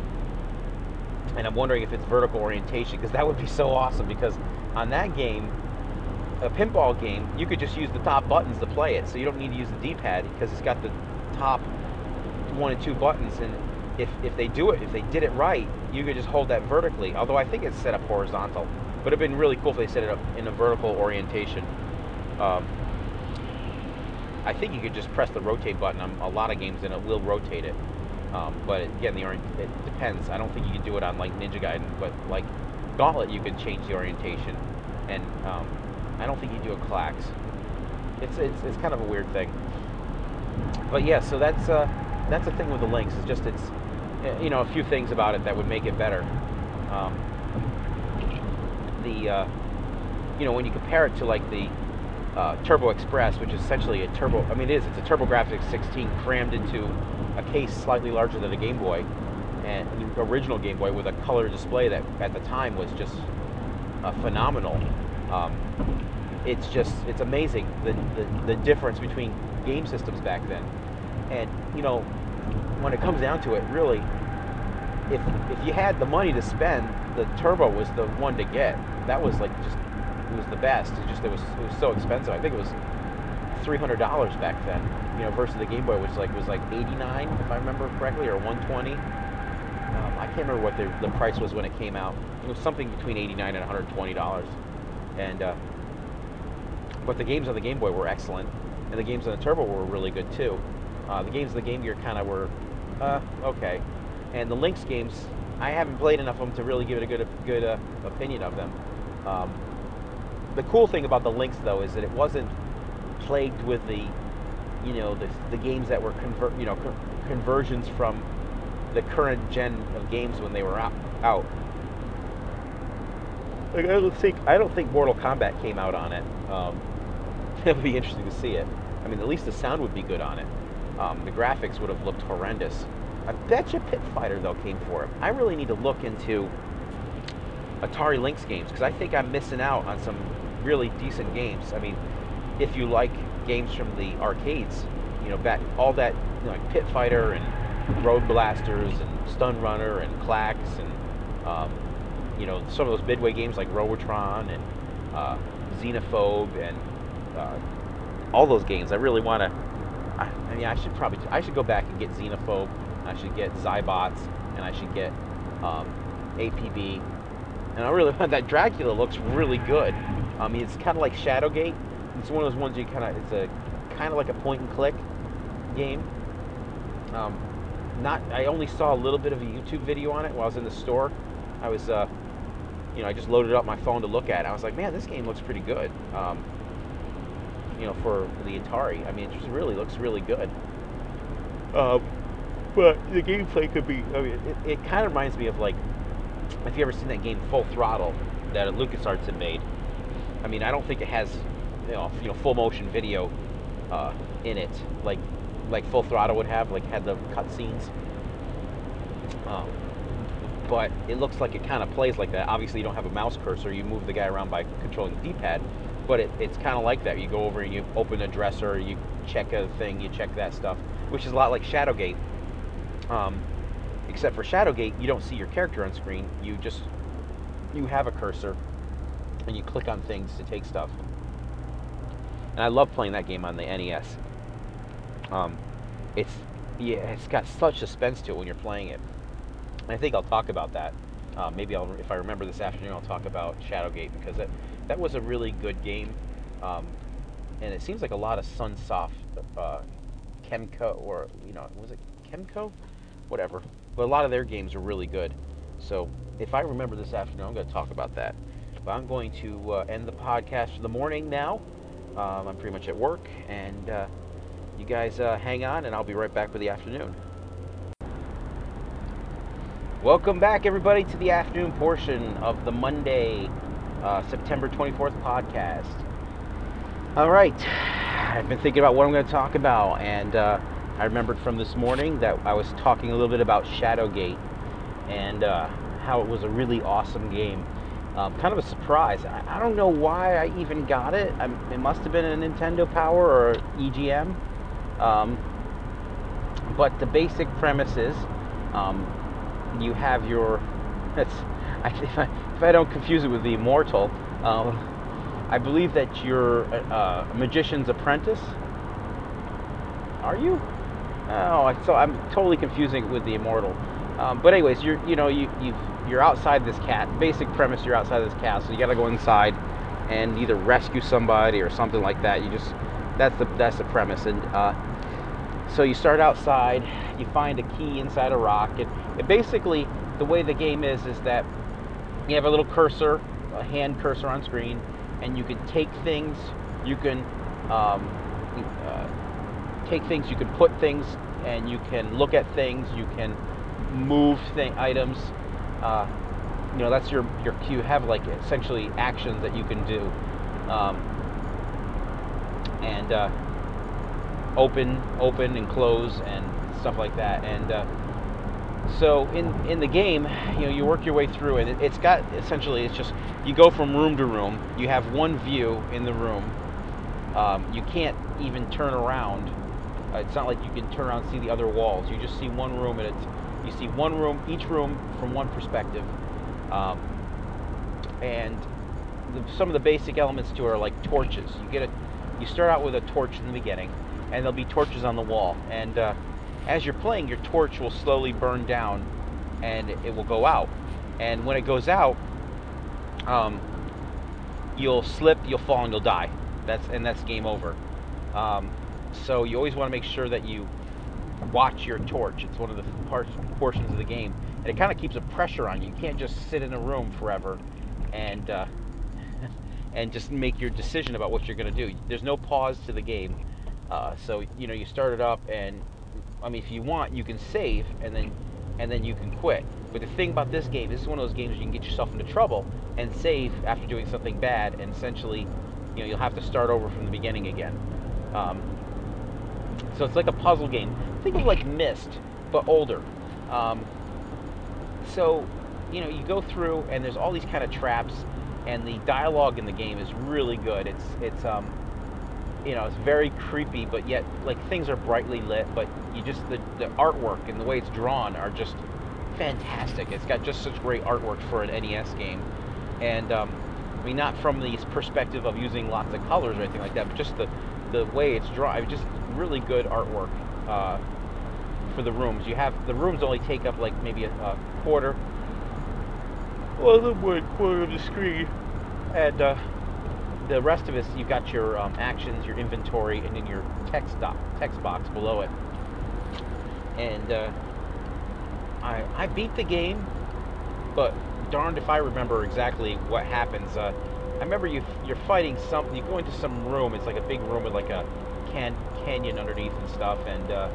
and I'm wondering if it's vertical orientation, because that would be so awesome. Because on that game, a pinball game, you could just use the top buttons to play it, so you don't need to use the D-pad because it's got the top one and two buttons. And if if they do it, if they did it right, you could just hold that vertically. Although I think it's set up horizontal, But it'd been really cool if they set it up in a vertical orientation. Um, I think you could just press the rotate button on a lot of games and it will rotate it. Um, but again, the orient it depends. I don't think you can do it on like Ninja Gaiden, but like Gauntlet, you can change the orientation. And um, I don't think you do a Klax. It's, it's it's kind of a weird thing. But yeah, so that's uh, that's the thing with the Lynx. It's just it's you know a few things about it that would make it better. Um, the uh, you know when you compare it to like the Uh, Turbo Express, which is essentially a turbo, I mean it is, it's a TurboGrafx sixteen crammed into a case slightly larger than a Game Boy, and the original Game Boy with a color display that at the time was just uh, phenomenal. Um, it's just, it's amazing the, the, the difference between game systems back then. And you know, when it comes down to it, really, if, if you had the money to spend, the Turbo was the one to get. That was like just It was the best. It just it was it was so expensive. I think it was three hundred dollars back then. You know, versus the Game Boy, which like was like eighty nine, if I remember correctly, or one twenty. Um, I can't remember what the the price was when it came out. It was something between eighty nine and one hundred twenty dollars. And uh, but the games on the Game Boy were excellent, and the games on the Turbo were really good too. Uh, the games of the Game Gear kind of were uh, okay, and the Lynx games I haven't played enough of them to really give it a good a good uh, opinion of them. Um, The cool thing about the Lynx, though, is that it wasn't plagued with the, you know, the, the games that were conver you know, co conversions from the current gen of games when they were out. out. Like, I don't think I don't think Mortal Kombat came out on it. Um, it would be interesting to see it. I mean, at least the sound would be good on it. Um, the graphics would have looked horrendous. I bet you Pit Fighter, though, came for it. I really need to look into Atari Lynx games because I think I'm missing out on some really decent games. I mean, if you like games from the arcades, you know, back all that, you know, like Pit Fighter and Road Blasters and Stun Runner and Klax and, um, you know, some of those midway games like Robotron and uh, Xenophobe and uh, all those games. I really want to, I, I mean, I should probably, I should go back and get Xenophobe, I should get Zybots, and I should get um, A P B. And I really want that. Dracula looks really good. I mean, it's kind of like Shadowgate. It's one of those ones you kind of, it's a kind of like a point and click game. Um, not, I only saw a little bit of a YouTube video on it while I was in the store. I was, uh, you know, I just loaded up my phone to look at it. I was like, man, this game looks pretty good. Um, you know, for the Atari. I mean, it just really looks really good. Um, but the gameplay could be, I mean, it, it kind of reminds me of like, if you ever seen that game Full Throttle that LucasArts had made, I mean, I don't think it has, you know, you know full motion video uh, in it, like like Full Throttle would have, like had the cutscenes. Um, but it looks like it kind of plays like that. Obviously, you don't have a mouse cursor; you move the guy around by controlling the D-pad. But it, it's kind of like that. You go over and you open a dresser, you check a thing, you check that stuff, which is a lot like Shadowgate. Um, Except for Shadowgate, you don't see your character on screen. You just, you have a cursor, and you click on things to take stuff. And I love playing that game on the N E S. Um, it's, yeah, it's got such suspense to it when you're playing it. And I think I'll talk about that. Uh, maybe I'll, if I remember this afternoon, I'll talk about Shadowgate, because that, that was a really good game. Um, and it seems like a lot of Sunsoft, uh, Kemco, or, you know, was it Kemco? Whatever. But a lot of their games are really good. So if I remember this afternoon, I'm going to talk about that. But I'm going to uh, end the podcast for the morning now. Um, I'm pretty much at work. And uh, you guys uh, hang on, and I'll be right back for the afternoon. Welcome back, everybody, to the afternoon portion of the Monday, uh, September twenty-fourth podcast. All right. I've been thinking about what I'm going to talk about. And Uh, I remembered from this morning that I was talking a little bit about Shadowgate and uh, how it was a really awesome game. Um, kind of a surprise. I, I don't know why I even got it. I, it must have been a Nintendo Power or E G M. Um, but the basic premise is um, you have your... That's, I, if, I, if I don't confuse it with The Immortal, um, I believe that you're a, a magician's apprentice. Are you? Oh, I, so I'm totally confusing it with The Immortal. Um, but anyways, you're you know you you've, you're outside this cat. Basic premise: you're outside this castle. You got to go inside and either rescue somebody or something like that. You just that's the that's the premise. And uh, so you start outside. You find a key inside a rock. And it basically the way the game is is that you have a little cursor, a hand cursor on screen, and you can take things. You can um, uh, take things. You can put things, and you can look at things. You can move thing items. Uh, you know, that's your your you have like essentially actions that you can do, um, and uh, open open and close and stuff like that. And uh, so in in the game, you know, you work your way through, and it, it's got essentially it's just you go from room to room. You have one view in the room. Um, you can't even turn around. Uh, it's not like you can turn around and see the other walls. You just see one room, and it's You see one room, each room from one perspective, um, and the, some of the basic elements to it are like torches. You get a, you start out with a torch in the beginning, and there'll be torches on the wall. And uh, as you're playing, your torch will slowly burn down, and it, it will go out. And when it goes out, um, you'll slip, you'll fall, and you'll die. That's and that's game over. Um, so you always want to make sure that you watch your torch. It's one of the parts, portions of the game, and it kind of keeps a pressure on you. You can't just sit in a room forever and uh, and just make your decision about what you're going to do. There's no pause to the game, uh, so you know you start it up, and I mean, if you want, you can save and then and then you can quit. But the thing about this game, this is one of those games where you can get yourself into trouble and save after doing something bad, and essentially, you know, you'll have to start over from the beginning again. Um, so it's like a puzzle game. Think of like Myst, but older. Um, so, you know, you go through, and there's all these kind of traps, and the dialogue in the game is really good. It's, it's, um, you know, it's very creepy, but yet, like, things are brightly lit, but you just, the, the artwork and the way it's drawn are just fantastic. It's got just such great artwork for an N E S game. And, um, I mean, not from the perspective of using lots of colors or anything like that, but just the, the way it's drawn, I mean, just really good artwork. Uh, for the rooms, you have the rooms only take up like maybe a, a quarter, well, the one quarter of the screen, and uh, the rest of it, you've got your um, actions, your inventory, and then your text doc, text box below it. And uh, I I beat the game, but darned if I remember exactly what happens. Uh, I remember you you're fighting something. You go into some room. It's like a big room with like a can. canyon underneath and stuff, and uh,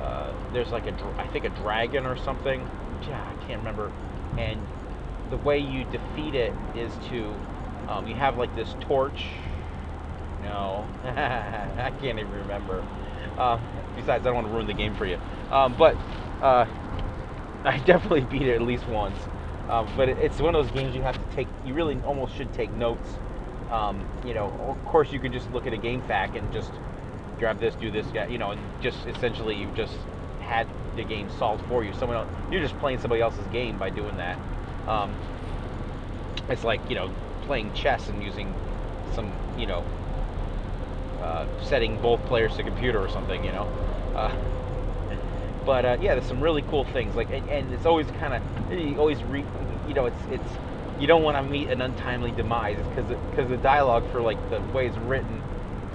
uh, there's like a, dra I think a dragon or something, yeah, I can't remember, and the way you defeat it is to, um, you have like this torch, no, I can't even remember, uh, besides I don't want to ruin the game for you, um, but uh, I definitely beat it at least once, um, but it, it's one of those games you have to take, you really almost should take notes, um, you know, of course you could just look at a game fact and just grab this, do this, you know, and just essentially you've just had the game solved for you. Someone else, you're just playing somebody else's game by doing that. Um, it's like, you know, playing chess and using some, you know, uh, setting both players to computer or something, you know. Uh, but uh, yeah, there's some really cool things. Like, and, and it's always kind of, you always re, you know, it's it's you don't want to meet an untimely demise because because the dialogue for like the way it's written.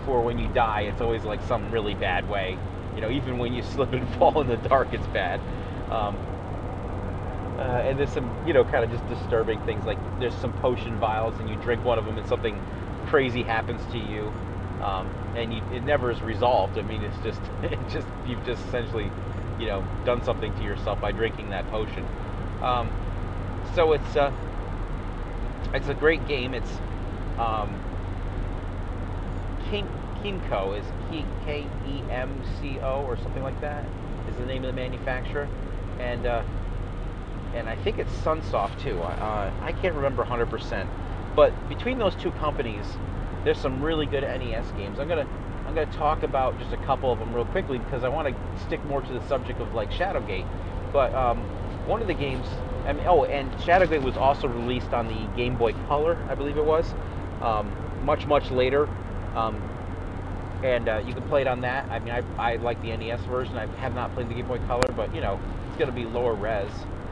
Or when you die, it's always like some really bad way, you know, even when you slip and fall in the dark, it's bad. Um, uh, and there's some, you know, kind of just disturbing things, like there's some potion vials and you drink one of them and something crazy happens to you, um, and you, it never is resolved. I mean, it's just, it just you've just essentially, you know, done something to yourself by drinking that potion. Um, so it's uh, it's a great game. It's um, Kemco is K E M C O or something like that is the name of the manufacturer, and uh, and I think it's Sunsoft too. Uh, I can't remember one hundred percent, but between those two companies, there's some really good N E S games. I'm gonna I'm gonna talk about just a couple of them real quickly because I want to stick more to the subject of like Shadowgate. But um, one of the games, I mean, oh, and Shadowgate was also released on the Game Boy Color, I believe it was, um, much much later. Um, and uh, you can play it on that. I mean, I, I like the N E S version. I have not played the Game Boy Color, but, you know, going to be lower res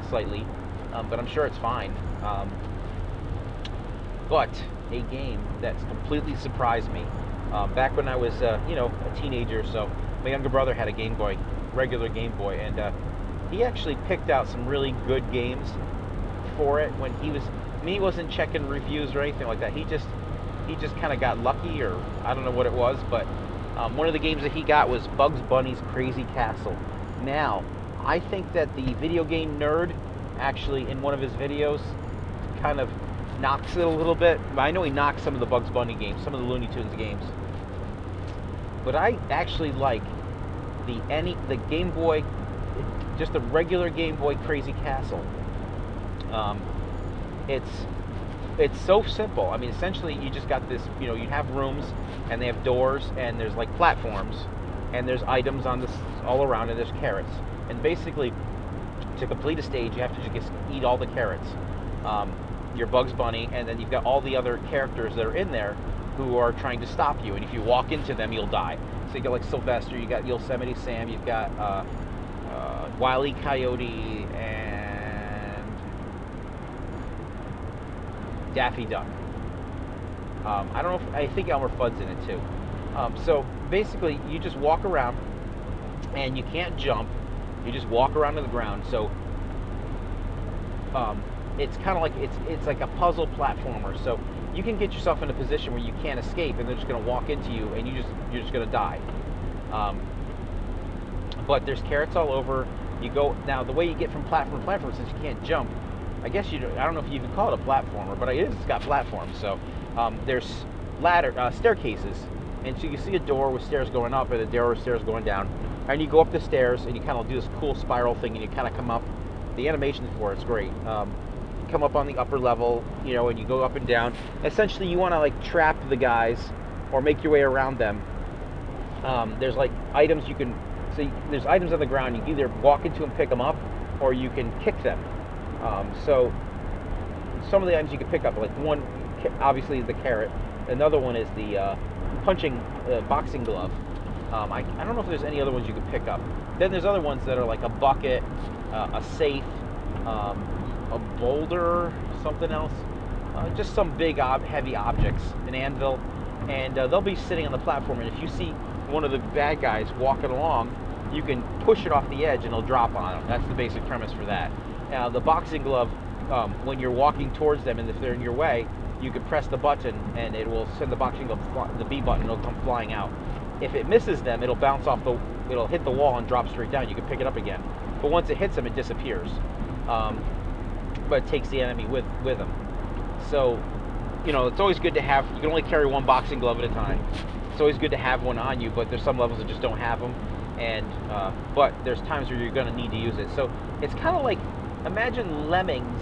slightly, um, but I'm sure it's fine. Um, but a game that's completely surprised me. Um, back when I was, uh, you know, a teenager or so, my younger brother had a Game Boy, regular Game Boy, and uh, he actually picked out some really good games for it when he was, I mean, he wasn't checking reviews or anything like that. He just, he just kind of got lucky, or I don't know what it was, but um, one of the games that he got was Bugs Bunny's Crazy Castle. Now, I think that the video game nerd actually, in one of his videos, kind of knocks it a little bit. I know he knocks some of the Bugs Bunny games, some of the Looney Tunes games. But I actually like the any the Game Boy, just the regular Game Boy Crazy Castle. Um, it's it's so simple. I mean, essentially, you just got this. You know, you have rooms, and they have doors, and there's like platforms, and there's items on this all around, and there's carrots. And basically, to complete a stage, you have to just eat all the carrots. Um, your Bugs Bunny, and then you've got all the other characters that are in there who are trying to stop you, and if you walk into them, you'll die. So you got like Sylvester, you got Yosemite Sam, you've got uh, uh, Wile E. Coyote, and Daffy Duck. Um, I don't know if, I think Elmer Fudd's in it too. Um, so basically, you just walk around, and you can't jump, you just walk around to the ground, so um, it's kind of like, it's it's like a puzzle platformer, so you can get yourself in a position where you can't escape, and they're just going to walk into you, and you just, you're just going to die. Um, but there's carrots all over. You go, now the way you get from platform to platform, since you can't jump, I guess you, I don't know if you even call it a platformer, but it is, it's got platforms, so um, there's ladder, uh, staircases, and so you see a door with stairs going up, and a door with stairs going down, and you go up the stairs, and you kind of do this cool spiral thing, and you kind of come up, the animation for it's great. Um, come up on the upper level, you know, and you go up and down. Essentially, you want to like trap the guys or make your way around them. Um, there's like items you can, so you, there's items on the ground, you can either walk into and pick them up, or you can kick them. Um, so some of the items you can pick up, like one obviously is the carrot, another one is the uh, punching uh, boxing glove. Um, I, I don't know if there's any other ones you can pick up. Then there's other ones that are like a bucket, uh, a safe, um, a boulder, something else, uh, just some big ob heavy objects, an anvil, and uh, they'll be sitting on the platform, and if you see one of the bad guys walking along, you can push it off the edge and it'll drop on them. That's the basic premise for that. Now, the boxing glove, um, when you're walking towards them and if they're in your way, you can press the button and it will send the boxing glove, the B button, it'll come flying out. If it misses them, it'll bounce off the, it'll hit the wall and drop straight down. You can pick it up again, but once it hits them, it disappears. Um, but takes the enemy with with them. So, you know, it's always good to have, you can only carry one boxing glove at a time. It's always good to have one on you, but there's some levels that just don't have them, and uh, but there's times where you're going to need to use it. So it's kind of like, imagine Lemmings,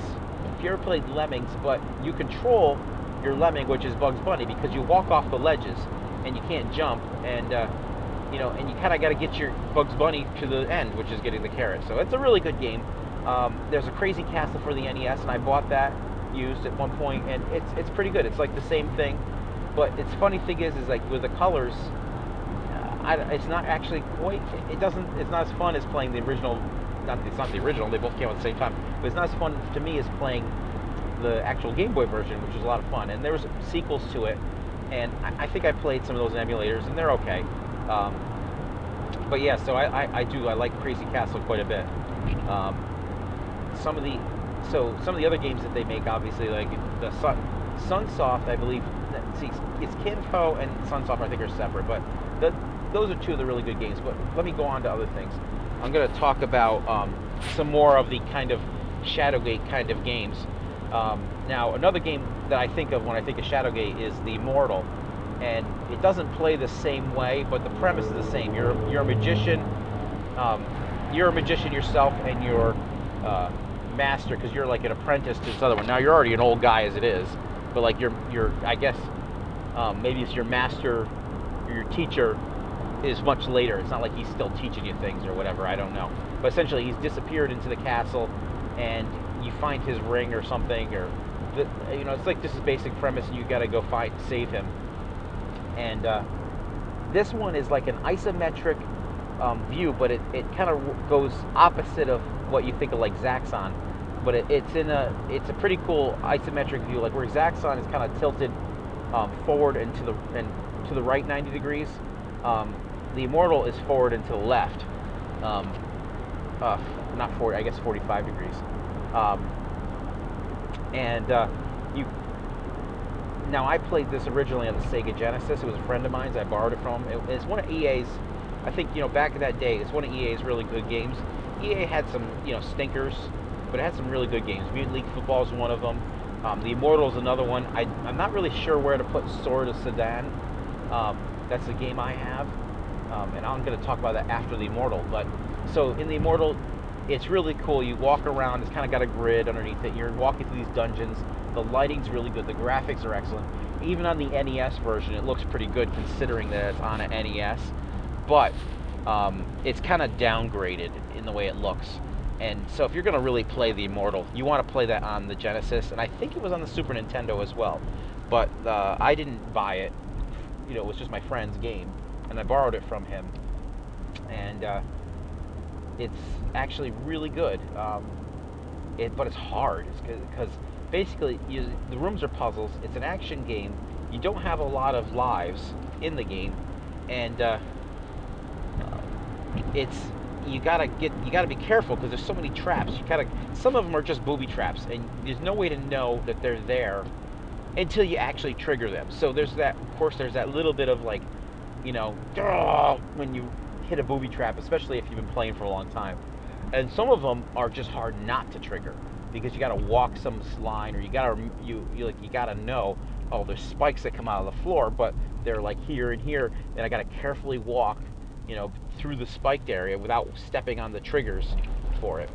if you ever played Lemmings, but you control your lemming, which is Bugs Bunny, because you walk off the ledges and you can't jump, and uh, you know, and you kind of got to get your Bugs Bunny to the end, which is getting the carrot. So it's a really good game. Um, there's a Crazy Castle for the N E S, and I bought that used at one point, and it's it's pretty good. It's like the same thing, but it's funny thing is is like with the colors, uh, I, it's not actually quite. It doesn't. It's not as fun as playing the original. Not it's not the original. They both came out at the same time, but it's not as fun to me as playing the actual Game Boy version, which was a lot of fun. And there was sequels to it, and I, I think I played some of those emulators, and they're okay. Um, but yeah, so I, I I do I like Crazy Castle quite a bit. Um, Some of the so some of the other games that they make, obviously, like the Sun, Sunsoft, I believe. See, it's Kemco and Sunsoft, I think, are separate, but the, those are two of the really good games. But let me go on to other things. I'm going to talk about um, some more of the kind of Shadowgate kind of games. Um, now, another game that I think of when I think of Shadowgate is The Immortal, and it doesn't play the same way, but the premise is the same. You're you're a magician, um, you're a magician yourself, and you're Uh, master, because you're like an apprentice to this other one. Now you're already an old guy as it is, but like you're, you're I guess um, maybe it's your master, or your teacher is much later. It's not like he's still teaching you things or whatever. I don't know. But essentially, he's disappeared into the castle, and you find his ring or something, or the, you know, it's like this is basic premise, and you got to go fight save him. And uh, this one is like an isometric um, view, but it, it kind of goes opposite of what you think of like Zaxxon. But it, it's in a it's a pretty cool isometric view, like where Zaxxon is kind of tilted um, forward and to the and to the right ninety degrees. Um, the Immortal is forward and to the left, um, uh, not forward, I guess forty-five degrees. Um, and uh, you now I played this originally on the Sega Genesis. It was a friend of mine's. I borrowed it from him. It, it's one of E A's. I think you know back in that day, it's one of E A's really good games. E A had some you know stinkers, but it had some really good games. Mutant League Football is one of them. Um, the Immortal is another one. I, I'm not really sure where to put Sword of Sodan. Um, that's a game I have, um, and I'm going to talk about that after the Immortal. But so in the Immortal, it's really cool. You walk around. It's kind of got a grid underneath it. You're walking through these dungeons. The lighting's really good. The graphics are excellent. Even on the N E S version, it looks pretty good considering that it's on an N E S. But um, it's kind of downgraded in the way it looks. And so if you're going to really play The Immortal, you want to play that on the Genesis, and I think it was on the Super Nintendo as well. But uh, I didn't buy it. You know, it was just my friend's game, and I borrowed it from him. And uh, it's actually really good, um, it, but it's hard. Because basically, you, the rooms are puzzles. It's an action game. You don't have a lot of lives in the game. And uh, it's... You gotta get, you gotta be careful because there's so many traps. You gotta, some of them are just booby traps, and there's no way to know that they're there until you actually trigger them. So there's that, of course, there's that little bit of like, you know, when you hit a booby trap, especially if you've been playing for a long time. And some of them are just hard not to trigger because you gotta walk some line, or you gotta, you, you like, you gotta know. Oh, there's spikes that come out of the floor, but they're like here and here, and I gotta carefully walk, you know, through the spiked area without stepping on the triggers for it.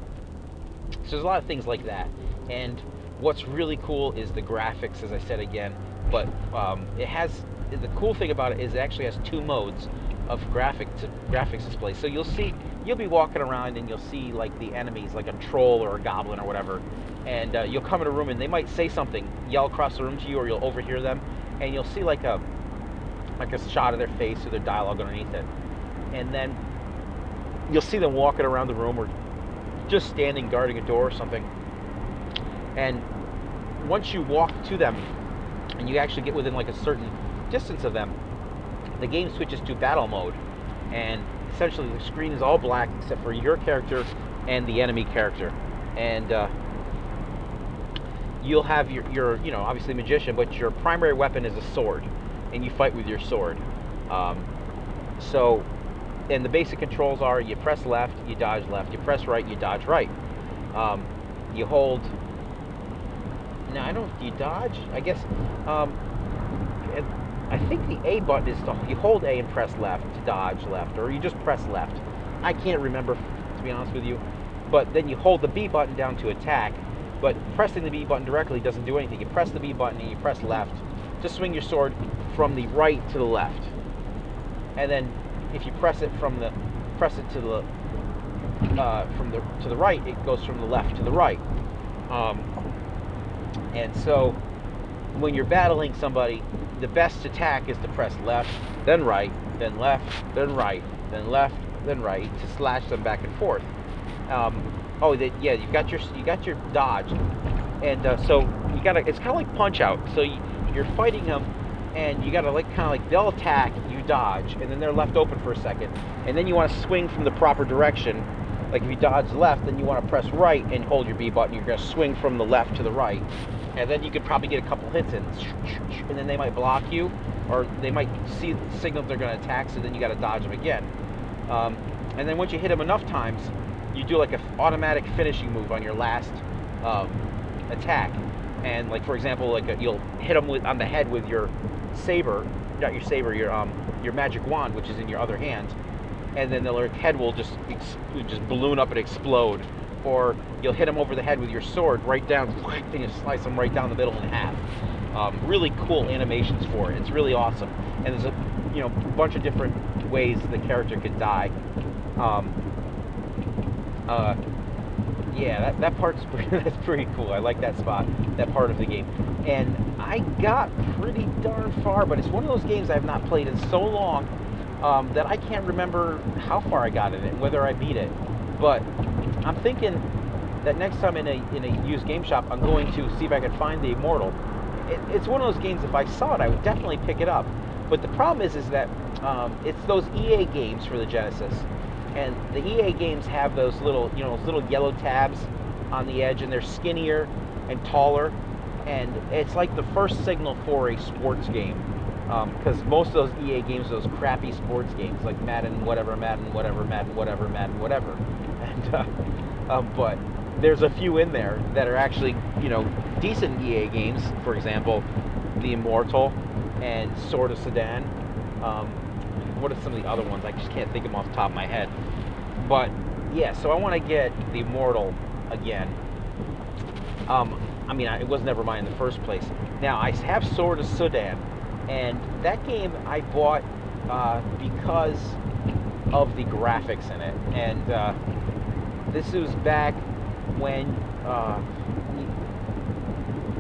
So there's a lot of things like that. And what's really cool is the graphics, as I said again, but um, it has, the cool thing about it is it actually has two modes of graphic to graphics display. So you'll see, you'll be walking around and you'll see like the enemies, like a troll or a goblin or whatever, and uh, you'll come in a room and they might say something, yell across the room to you, or you'll overhear them, and you'll see like a, like a shot of their face or their dialogue underneath it. And then you'll see them walking around the room or just standing guarding a door or something. And once you walk to them and you actually get within like a certain distance of them, the game switches to battle mode. And essentially the screen is all black except for your character and the enemy character. And uh, you'll have your, your, you know, obviously magician, but your primary weapon is a sword. And you fight with your sword. Um, so... And the basic controls are you press left, you dodge left, you press right, you dodge right. Um, you hold... No, I don't... Do you dodge? I guess... Um, I think the A button is... To, you hold A and press left to dodge left, or you just press left. I can't remember, to be honest with you. But then you hold the B button down to attack, but pressing the B button directly doesn't do anything. You press the B button and you press left to swing your sword from the right to the left. And then... If you press it from the press it to the uh, from the to the right, it goes from the left to the right. Um, and so, when you're battling somebody, the best attack is to press left, then right, then left, then right, then left, then right to slash them back and forth. Um, oh, they, yeah, you got your you got your dodge, and uh, so you gotta. It's kind of like Punch Out. So you, you're fighting them. And you gotta like kind of like they'll attack, you dodge, and then they're left open for a second, and then you want to swing from the proper direction. Like if you dodge left, then you want to press right and hold your B button. You're gonna swing from the left to the right, and then you could probably get a couple hits in, and then they might block you, or they might see the signal they're gonna attack, so then you gotta dodge them again. Um, and then once you hit them enough times, you do like an automatic finishing move on your last um, attack. And like for example, like a, you'll hit them with, on the head with your saber, not your saber, your um, your magic wand, which is in your other hand, and then their head will just ex just balloon up and explode. Or you'll hit them over the head with your sword, right down, and you slice them right down the middle in half. Um, really cool animations for it. It's really awesome. And there's a you know bunch of different ways the character could die. Um, uh, yeah, that, that part's pretty, that's pretty cool. I like that spot, that part of the game. And I got pretty darn far, but it's one of those games I've not played in so long um, that I can't remember how far I got in it, whether I beat it. But I'm thinking that next time in a in a used game shop, I'm going to see if I can find The Immortal. It, it's one of those games, if I saw it, I would definitely pick it up. But the problem is, is that um, it's those E A games for the Genesis, and the E A games have those little, you know, those little yellow tabs on the edge, and they're skinnier and taller, and it's like the first signal for a sports game, because um, most of those E A games are those crappy sports games, like Madden, whatever, Madden, whatever, Madden, whatever, Madden, whatever. And uh, uh, but there's a few in there that are actually, you know, decent E A games. For example, The Immortal and Sword of Sodan. Um, what are some of the other ones? I just can't think of them off the top of my head. But yeah, so I want to get The Immortal again. Um, I mean, I, it was never mine in the first place. Now, I have Sword of Sodan, and that game I bought uh, because of the graphics in it. And uh, this was back when uh,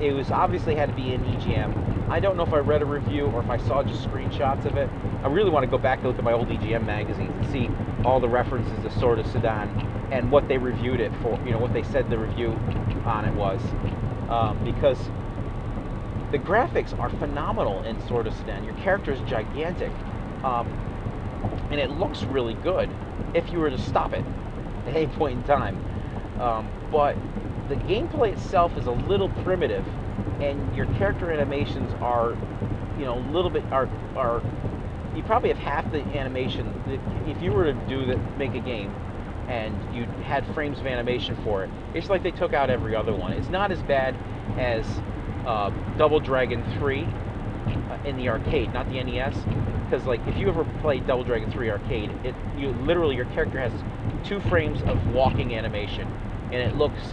it was obviously had to be in E G M. I don't know if I read a review or if I saw just screenshots of it. I really want to go back and look at my old E G M magazines and see all the references to Sword of Sodan and what they reviewed it for, you know, what they said the review on it was. Um, because the graphics are phenomenal in Sword of Sodan. Your character is gigantic. Um, and it looks really good if you were to stop it at any point in time. Um, but the gameplay itself is a little primitive, and your character animations are, you know, a little bit, are, are, you probably have half the animation, if you were to do the, make a game, and you had frames of animation for it, it's like they took out every other one. It's not as bad as uh, Double Dragon three uh, in the arcade, not the N E S, because, like, if you ever played Double Dragon three arcade, it, you literally, your character has two frames of walking animation, and it looks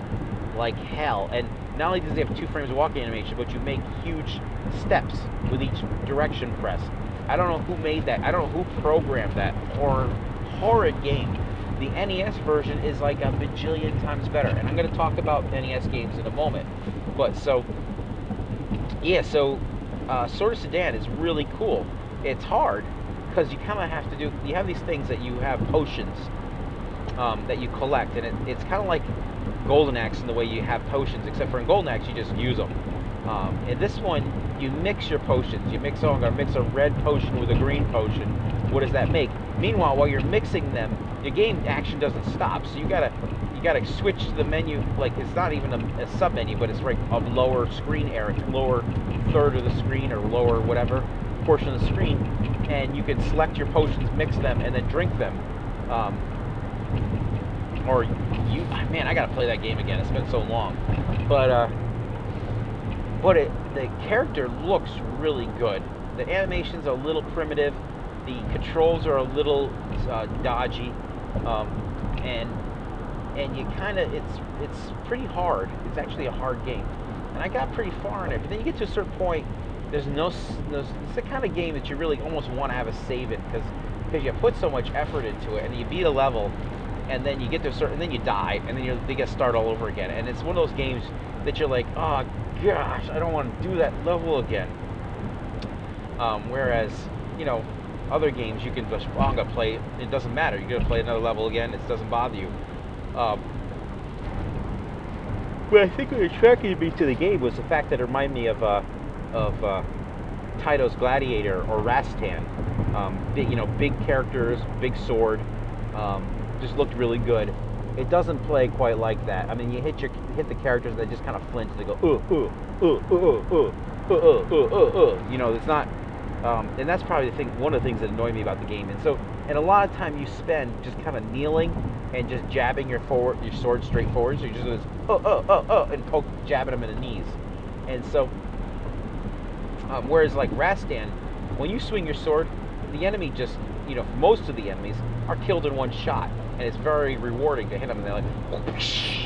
like hell. And not only does it have two frames of walking animation, but you make huge steps with each direction press. I don't know who made that. I don't know who programmed that horror, horrid game. The N E S version is like a bajillion times better. And I'm going to talk about N E S games in a moment. But so, yeah, so uh, Sword of Sodan is really cool. It's hard because you kind of have to do, you have these things that you have potions um, that you collect. And it, it's kind of like Golden Axe in the way you have potions, except for in Golden Axe you just use them. Um, in this one, you mix your potions. You mix, oh, I'm gonna mix a red potion with a green potion. What does that make? Meanwhile, while you're mixing them, your game action doesn't stop. So you gotta, you gotta switch to the menu. Like, it's not even a, a sub menu, but it's like a lower screen area, lower third of the screen or lower whatever portion of the screen, and you can select your potions, mix them, and then drink them. Um, Or you, man, I gotta play that game again. It's been so long, but uh, but it, the character looks really good. The animation's a little primitive. The controls are a little uh, dodgy, um, and and you kind of it's it's pretty hard. It's actually a hard game, and I got pretty far in it. But then you get to a certain point. There's no, there's, it's the kind of game that you really almost want to have a save in because because you put so much effort into it, and you beat a level. And then you get to a certain, then you die, and then you they get to start all over again. And it's one of those games that you're like, oh gosh, I don't want to do that level again. Um, whereas, you know, other games you can just, oh, I'm gonna play. It doesn't matter. You're gonna play another level again. It doesn't bother you. Um, but I think what attracted me to the game was the fact that it reminded me of uh, of uh, Taito's Gladiator or Rastan. Um, big, you know, big characters, big sword. Um, Just looked really good. It doesn't play quite like that. I mean, you hit your hit the characters and they just kind of flinch. They go, ooh, ooh, ooh, ooh, ooh, ooh, ooh, ooh, ooh, ooh. You know, it's not. Um, and that's probably the thing. One of the things that annoyed me about the game. And so, and a lot of time you spend just kind of kneeling and just jabbing your forward, your sword straight forward. So you just oh, oh, oh, oh, and poke, jabbing them in the knees. And so, um, whereas like Rastan, when you swing your sword, the enemy just, you know, most of the enemies are killed in one shot. And it's very rewarding to hit them, and they're like,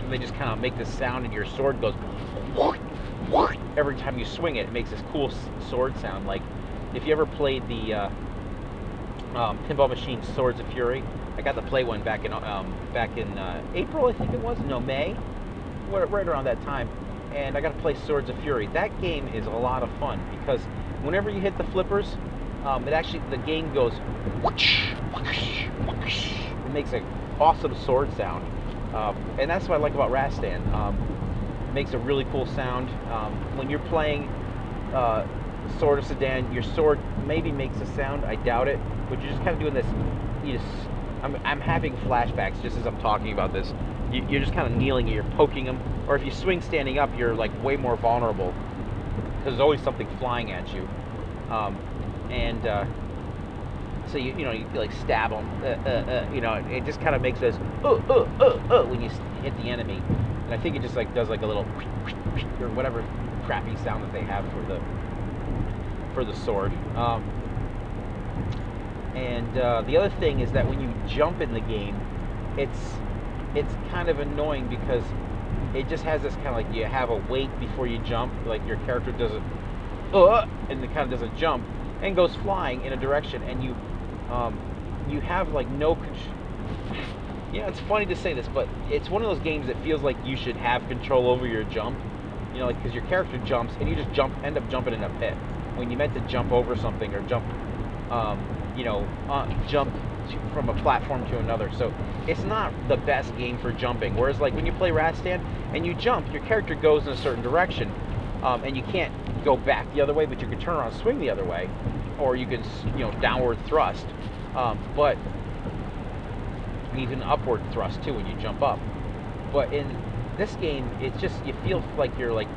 and they just kind of make this sound, and your sword goes every time you swing it. It makes this cool sword sound. Like if you ever played the uh, um, pinball machine Swords of Fury, I got to play one back in um, back in uh, April, I think it was, no May, right around that time. And I got to play Swords of Fury. That game is a lot of fun because whenever you hit the flippers, Um, it actually, the game goes, it makes an awesome sword sound. Um, and that's what I like about Rastan. Um, it makes a really cool sound. Um, when you're playing uh, Sword of Sodan, your sword maybe makes a sound, I doubt it, but you're just kind of doing this, you just, I'm, I'm having flashbacks just as I'm talking about this. You, you're just kind of kneeling and you're poking them. Or if you swing standing up, you're like way more vulnerable, because there's always something flying at you. Um, and uh, so you you know you like stab them, uh, uh, uh, you know, it just kind of makes this uh, uh, uh, uh, when you hit the enemy, and I think it just like does like a little or whatever crappy sound that they have for the for the sword. Um, and uh, the other thing is that when you jump in the game, it's it's kind of annoying because it just has this kind of like you have a wait before you jump, like your character does a uh, and it kind of does a jump and goes flying in a direction, and you um, you have like no control. You know, it's funny to say this, but it's one of those games that feels like you should have control over your jump, you know, like because your character jumps and you just jump, end up jumping in a pit when you meant to jump over something or jump, um, you know, uh, jump to, from a platform to another. So it's not the best game for jumping. Whereas like when you play Rastan and you jump, your character goes in a certain direction, um, and you can't go back the other way, but you can turn around and swing the other way, or you can, you know, downward thrust, um, but you can upward thrust too when you jump up. But in this game, it's just, you feel like you're like,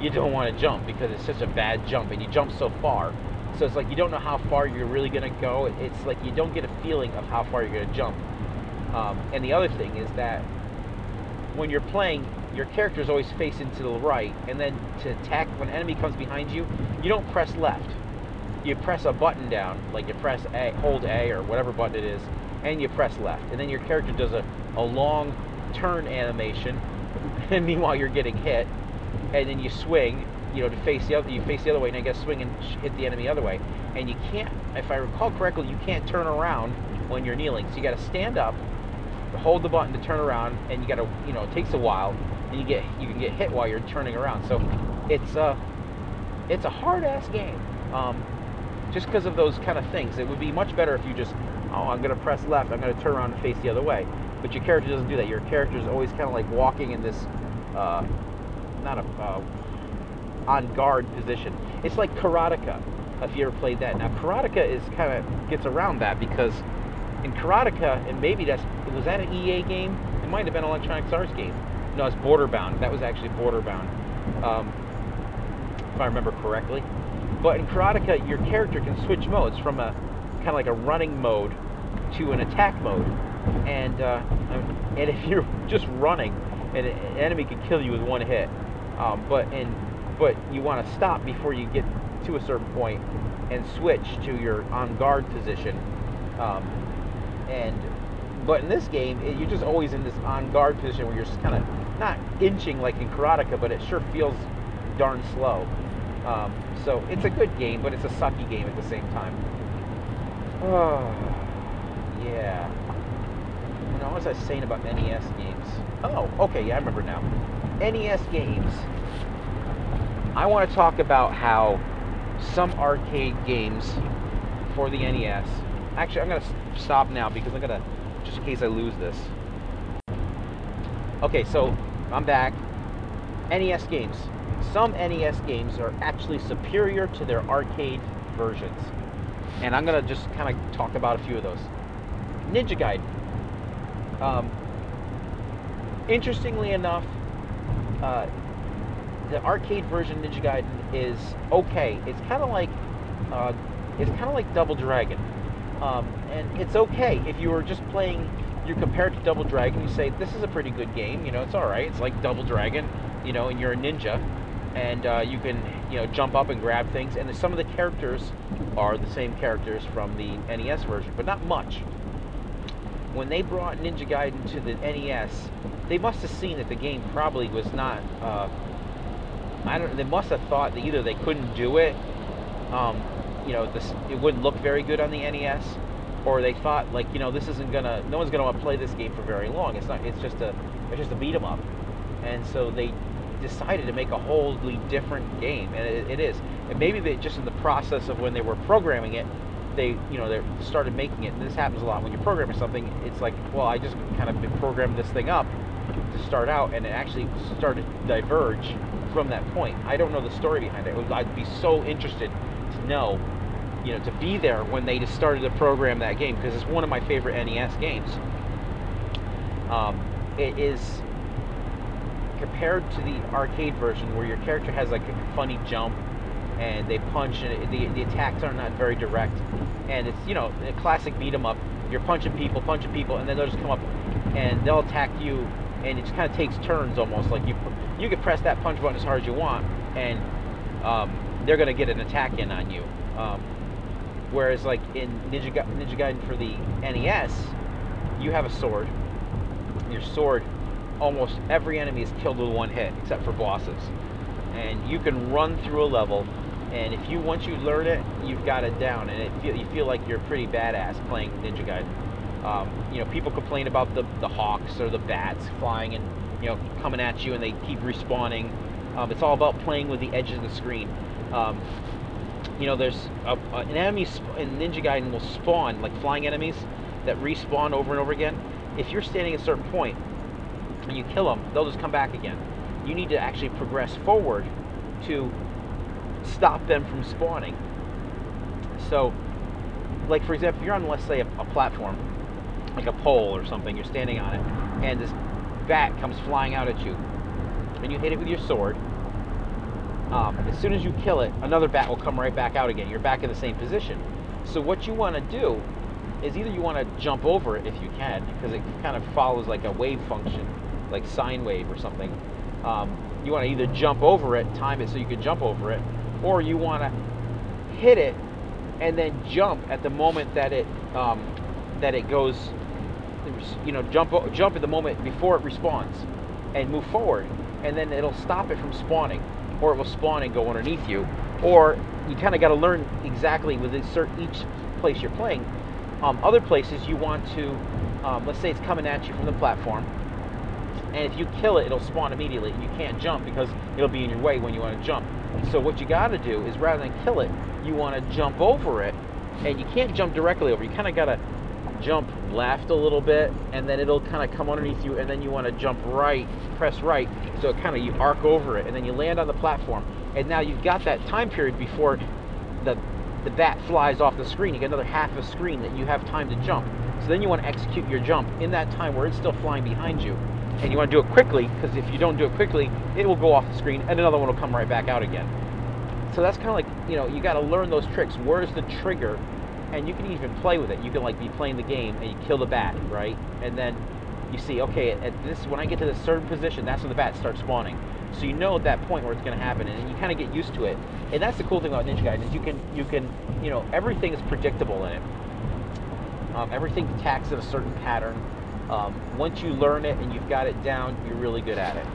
you don't want to jump because it's such a bad jump, and you jump so far, so it's like you don't know how far you're really going to go. It's like you don't get a feeling of how far you're going to jump. Um, and the other thing is that when you're playing, your character is always facing to the right, and then to attack, when an enemy comes behind you, you don't press left. You press a button down, like you press A, hold A or whatever button it is, and you press left. And then your character does a, a long turn animation, and meanwhile you're getting hit, and then you swing, you know, to face the other, you face the other way, and I guess swing and hit the enemy the other way. And you can't, if I recall correctly, you can't turn around when you're kneeling. So you got to stand up, hold the button to turn around, and you got to, you know, it takes a while, and you get, you can get hit while you're turning around. So it's a, it's a hard-ass game, um, just because of those kind of things. It would be much better if you just, oh, I'm going to press left, I'm going to turn around and face the other way. But your character doesn't do that. Your character is always kind of like walking in this, uh, not a, uh, on-guard position. It's like Karateka, if you ever played that. Now, Karateka is kind of, gets around that, because in Karateka, and maybe that's, was that an E A game? It might have been an Electronic Arts game. No, it's Borderbound. That was actually Borderbound, um, if I remember correctly. But in Karateka, your character can switch modes from a kind of like a running mode to an attack mode. And uh, and if you're just running, an enemy can kill you with one hit. Um, but in but you want to stop before you get to a certain point and switch to your on-guard position. Um, and but in this game, it, you're just always in this on-guard position where you're just kind of not inching like in Karateka, but it sure feels darn slow. Um, so it's a good game, but it's a sucky game at the same time. Oh, yeah. You know, what was I saying about N E S games? Oh, okay, yeah, I remember now. N E S games. I want to talk about how some arcade games for the N E S... Actually, I'm going to stop now because I'm going to... just in case I lose this. Okay, so I'm back. N E S games. Some N E S games are actually superior to their arcade versions. And I'm going to just kind of talk about a few of those. Ninja Gaiden. Um, interestingly enough, uh, the arcade version of Ninja Gaiden is okay. It's kind of like uh, it's kind of like Double Dragon, um, and it's okay if you were just playing. You compare it to Double Dragon, you say this is a pretty good game. You know, it's all right. It's like Double Dragon, you know, and you're a ninja, and uh, you can you know jump up and grab things. And some of the characters are the same characters from the N E S version, but not much. When they brought Ninja Gaiden to the N E S, they must have seen that the game probably was not. Uh, I don't. They must have thought that either they couldn't do it, um, you know, this it wouldn't look very good on the N E S, or they thought like, you know, this isn't gonna, no one's gonna want to play this game for very long. It's not. It's just a, it's just a beat 'em up, and so they decided to make a wholly different game, and it, it is. And maybe they just in the process of when they were programming it, they, you know, they started making it. And this happens a lot when you're programming something. It's like, well, I just kind of programmed this thing up to start out, and it actually started to diverge from that point. I don't know the story behind it. I'd be so interested to know, you know, to be there when they just started to program that game, because it's one of my favorite N E S games. Um, it is compared to the arcade version, where your character has like a funny jump and they punch, and it, the, the attacks are not very direct, and it's, you know, a classic beat 'em up. You're punching people, punching people, and then they'll just come up and they'll attack you, and it just kind of takes turns almost. Like you, you can press that punch button as hard as you want, and um, they're gonna get an attack in on you. Um, whereas like in Ninja Ga- Ninja Gaiden for the N E S, you have a sword. Your sword, almost every enemy is killed with one hit, except for bosses. And you can run through a level, and if you once you learn it, you've got it down, and it feel, you feel like you're pretty badass playing Ninja Gaiden. Um, you know, people complain about the the hawks or the bats flying and, you know, coming at you, and they keep respawning. Um, it's all about playing with the edges of the screen. Um, you know, there's a, a, an enemy sp- in Ninja Gaiden will spawn, like flying enemies that respawn over and over again. If you're standing at a certain point and you kill them, they'll just come back again. You need to actually progress forward to stop them from spawning. So, like, for example, if you're on, let's say, a, a platform, like a pole or something, you're standing on it, and this bat comes flying out at you, and you hit it with your sword. Um, as soon as you kill it, another bat will come right back out again. You're back in the same position. So what you want to do is either you want to jump over it if you can, because it kind of follows like a wave function, like sine wave or something. Um, you want to either jump over it, time it so you can jump over it, or you want to hit it and then jump at the moment that it um, that it goes, you know, jump jump at the moment before it responds and move forward, and then it'll stop it from spawning, or it will spawn and go underneath you. Or you kind of got to learn exactly with each place you're playing. Um, other places you want to, um, let's say it's coming at you from the platform, and if you kill it, it'll spawn immediately. You can't jump because it'll be in your way when you want to jump. So what you got to do is, rather than kill it, you want to jump over it, and you can't jump directly over. You kind of got to jump left a little bit, and then it'll kind of come underneath you, and then you want to jump right, press right, so it kind of, you arc over it, and then you land on the platform, and now you've got that time period before the the bat flies off the screen. You get another half of screen that you have time to jump. So then you want to execute your jump in that time where it's still flying behind you. And you want to do it quickly, because if you don't do it quickly, it will go off the screen and another one will come right back out again. So that's kind of like, you know, you got to learn those tricks. Where's the trigger? And you can even play with it. You can like be playing the game and you kill the bat, right? And then you see, okay, at this, when I get to this certain position, that's when the bat starts spawning. So you know at that point where it's going to happen, and you kind of get used to it. And that's the cool thing about Ninja Gaiden, is you can, you can, you know, everything is predictable in it. Um, everything attacks in a certain pattern. Um, once you learn it and you've got it down, you're really good at it.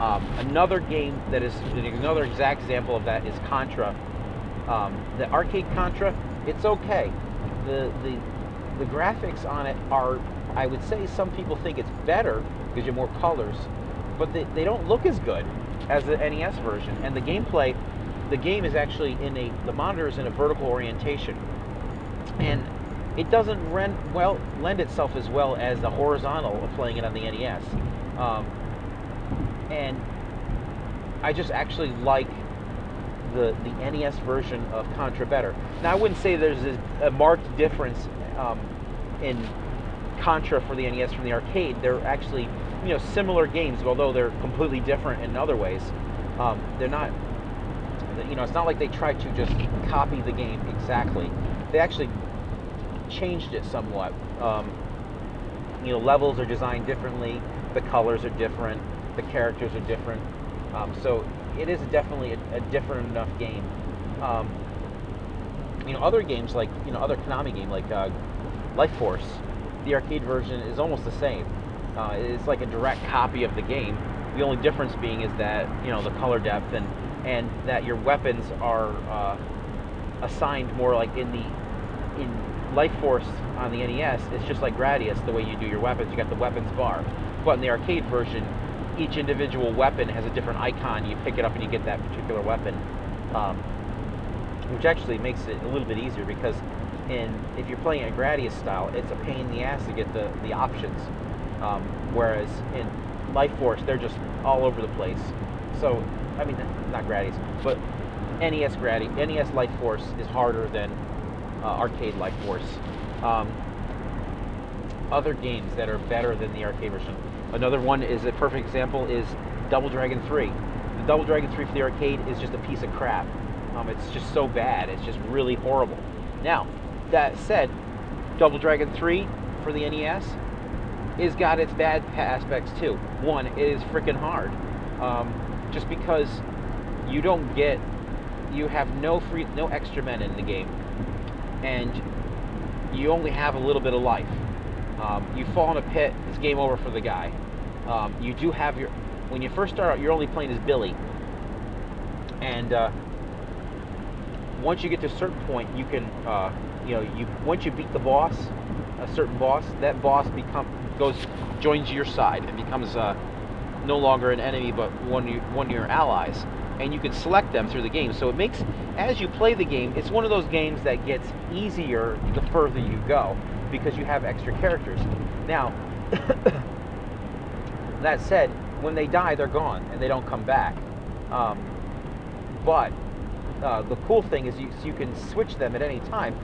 Um, another game that is another exact example of that is Contra. Um, the arcade Contra, it's okay. The the the graphics on it are, I would say, some people think it's better because you have more colors, but they, they don't look as good as the N E S version. And the gameplay, the game is actually in a, the monitor is in a vertical orientation, and it doesn't rend, well, lend itself as well as the horizontal of playing it on the N E S. Um, and I just actually like the the N E S version of Contra better. Now I wouldn't say there's a, a marked difference um, in Contra for the N E S from the arcade. They're actually, you know, similar games, although they're completely different in other ways. Um, they're not, you know, it's not like they tried to just copy the game exactly. They actually changed it somewhat. Um, you know, levels are designed differently, the colors are different, the characters are different. Um, so it is definitely a, a different enough game. Um, you know, other games like, you know, other Konami game like uh, Life Force, the arcade version is almost the same. Uh, it's like a direct copy of the game. The only difference being is that, you know, the color depth and, and that your weapons are uh, assigned more like in the in Life Force on the N E S. It's just like Gradius, the way you do your weapons. You got the weapons bar, but in the arcade version, each individual weapon has a different icon. You pick it up and you get that particular weapon, um, which actually makes it a little bit easier, because in if you're playing a Gradius style, it's a pain in the ass to get the, the options, um, whereas in Life Force, they're just all over the place. So, I mean, not Gradius, but N E S Gradius, N E S Life Force is harder than uh, arcade Life Force. Um, other games that are better than the arcade version. Another one is a perfect example is Double Dragon three. The Double Dragon three for the arcade is just a piece of crap. Um, it's just so bad. It's just really horrible. Now, that said, Double Dragon three for the N E S is got its bad aspects too. One, it is freaking hard. Um, just because you don't get, you have no free, no extra men in the game, and you only have a little bit of life. Um, you fall in a pit, it's game over for the guy. Um, you do have your, when you first start out, you're only playing as Billy. And uh, once you get to a certain point, you can, uh, you know, you once you beat the boss, a certain boss, that boss become goes joins your side and becomes uh, no longer an enemy, but one you, one of your allies. And you can select them through the game. So it makes, as you play the game, it's one of those games that gets easier the further you go, because you have extra characters. Now, that said, when they die, they're gone, and they don't come back. Um, but uh, the cool thing is you, so you can switch them at any time.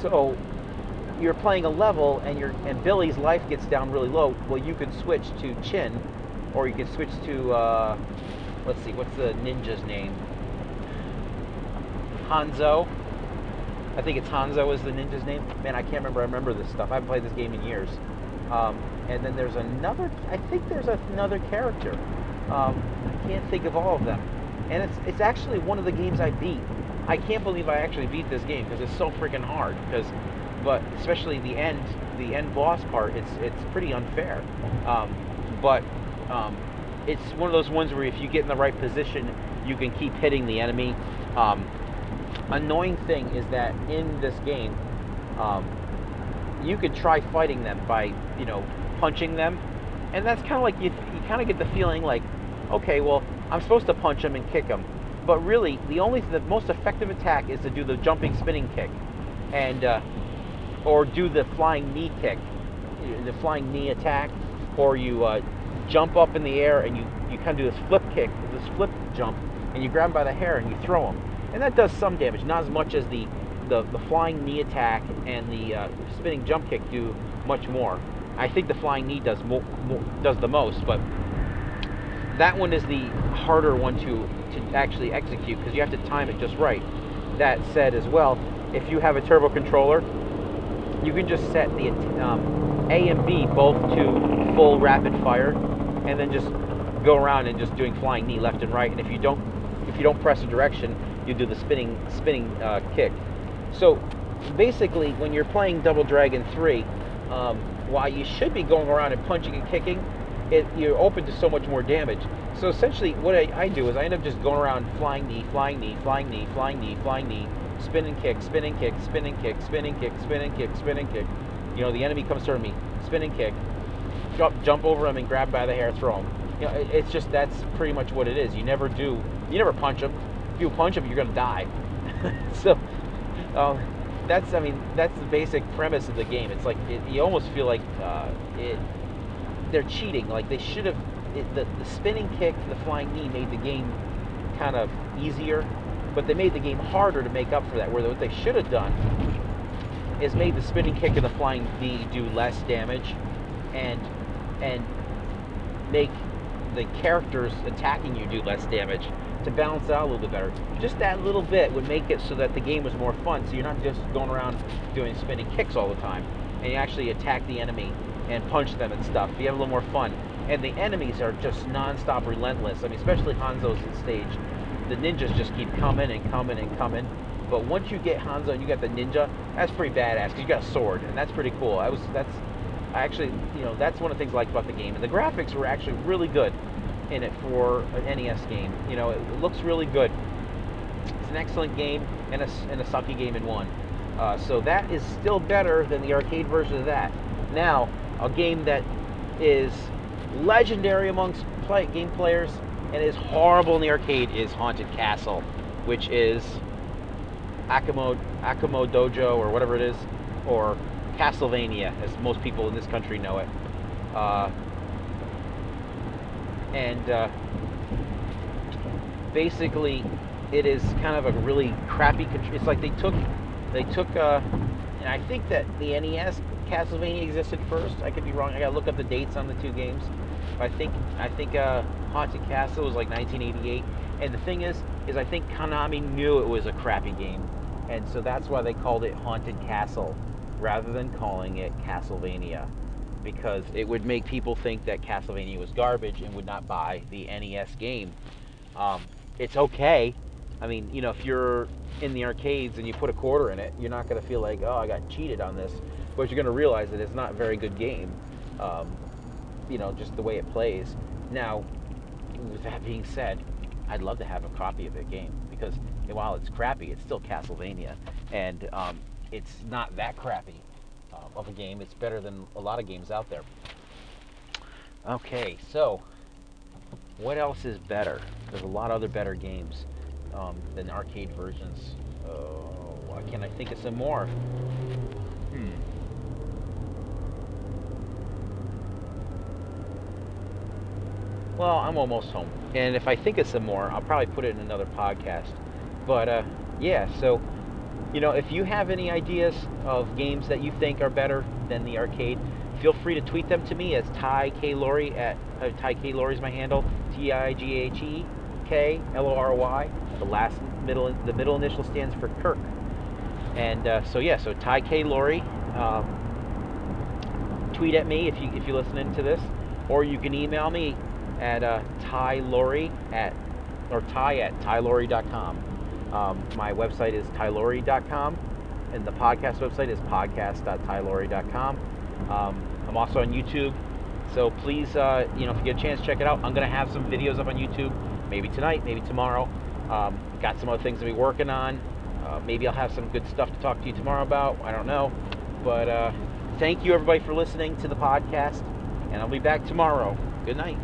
So you're playing a level, and, you're, and Billy's life gets down really low. Well, you can switch to Chin, or you can switch to, uh, let's see, what's the ninja's name? Hanzo. I think it's Hanzo is the ninja's name. Man, I can't remember. I remember this stuff. I haven't played this game in years. Um, and then there's another, I think there's another character. Um, I can't think of all of them. And it's it's actually one of the games I beat. I can't believe I actually beat this game, because it's so freaking hard. Because, but especially the end, the end boss part, it's it's pretty unfair. Um, but um, it's one of those ones where if you get in the right position, you can keep hitting the enemy. Um, Annoying thing is that in this game, um, you could try fighting them by, you know, punching them, and that's kind of like, you, you kind of get the feeling like, okay, well, I'm supposed to punch them and kick them, but really, the only, the most effective attack is to do the jumping spinning kick, and, uh, or do the flying knee kick, the flying knee attack, or you uh, jump up in the air and you, you kind of do this flip kick, this flip jump, and you grab them by the hair and you throw them. And that does some damage, not as much as the, the, the flying knee attack and the uh, spinning jump kick do much more. I think the flying knee does, mo mo does the most, but that one is the harder one to, to actually execute, because you have to time it just right. That said as well, if you have a turbo controller, you can just set the um, A and B both to full rapid fire, and then just go around and just doing flying knee left and right, and if you don't, if you don't press a direction, you do the spinning spinning uh, kick. So basically, when you're playing Double Dragon three, um, while you should be going around and punching and kicking, it, you're open to so much more damage. So essentially, what I, I do is I end up just going around flying knee, flying knee, flying knee, flying knee, flying knee, spinning kick, spinning kick, spinning kick, spinning kick, spinning kick, spinning kick. You know, the enemy comes toward me, spinning kick, jump, jump over him and grab by the hair, throw him. You know, it, it's just, that's pretty much what it is. You never do, you never punch him. If you punch him, you're gonna die. So um, that's, I mean, that's the basic premise of the game. It's like it, you almost feel like uh, it, they're cheating. Like they should have. The, the spinning kick, the flying knee made the game kind of easier, but they made the game harder to make up for that. Where what they should have done is made the spinning kick and the flying knee do less damage, and and make the characters attacking you do less damage, to balance it out a little bit better. Just that little bit would make it so that the game was more fun, so you're not just going around doing spinning kicks all the time, and you actually attack the enemy and punch them and stuff. You have a little more fun. And the enemies are just non-stop relentless. I mean, especially Hanzo's in stage. The ninjas just keep coming and coming and coming. But once you get Hanzo and you got the ninja, that's pretty badass, because you got a sword, and that's pretty cool. I was, that's, I actually, you know, that's one of the things I liked about the game. And the graphics were actually really good in it for an N E S game. You know, it looks really good. It's an excellent game and a, and a sucky game in one. Uh, so that is still better than the arcade version of that. Now, a game that is legendary amongst like game players and is horrible in the arcade is Haunted Castle, which is Akamo, Akamo Dojo or whatever it is, or Castlevania as most people in this country know it. Uh, and uh, basically it is kind of a really crappy, it's like they took, they took, uh, and I think that the N E S Castlevania existed first. I could be wrong, I gotta look up the dates on the two games. But I think, I think uh, Haunted Castle was like nineteen eighty-eight. And the thing is, is I think Konami knew it was a crappy game. And so that's why they called it Haunted Castle rather than calling it Castlevania, because it would make people think that Castlevania was garbage and would not buy the N E S game. Um, it's okay. I mean, you know, if you're in the arcades and you put a quarter in it, you're not going to feel like, oh, I got cheated on this. But you're going to realize that it's not a very good game, um, you know, just the way it plays. Now, with that being said, I'd love to have a copy of the game, because while it's crappy, it's still Castlevania, and um, it's not that crappy uh, of a game. It's better than a lot of games out there. Okay, so what else is better? There's a lot of other better games um, than arcade versions. Uh, why can't I think of some more? Hmm. Well, I'm almost home, and if I think of some more, I'll probably put it in another podcast. But uh, yeah, so you know, if you have any ideas of games that you think are better than the arcade, feel free to tweet them to me as Ty K Laurie at uh, Ty K Laurie is my handle, T I G H E K L O R Y. The last middle, the middle initial stands for Kirk, and uh, so yeah, so Ty K Laurie, um, tweet at me if you if you're listening to this, or you can email me at uh, Ty Laurie at, or Ty at Ty Laurie dot com. Um, my website is Ty Laurie dot com, and the podcast website is podcast dot Ty Laurie dot com. Um, I'm also on YouTube, so please, uh, you know, if you get a chance, check it out. I'm going to have some videos up on YouTube, maybe tonight, maybe tomorrow. Um, got some other things to be working on. Uh, maybe I'll have some good stuff to talk to you tomorrow about. I don't know. But uh, thank you, everybody, for listening to the podcast, and I'll be back tomorrow. Good night.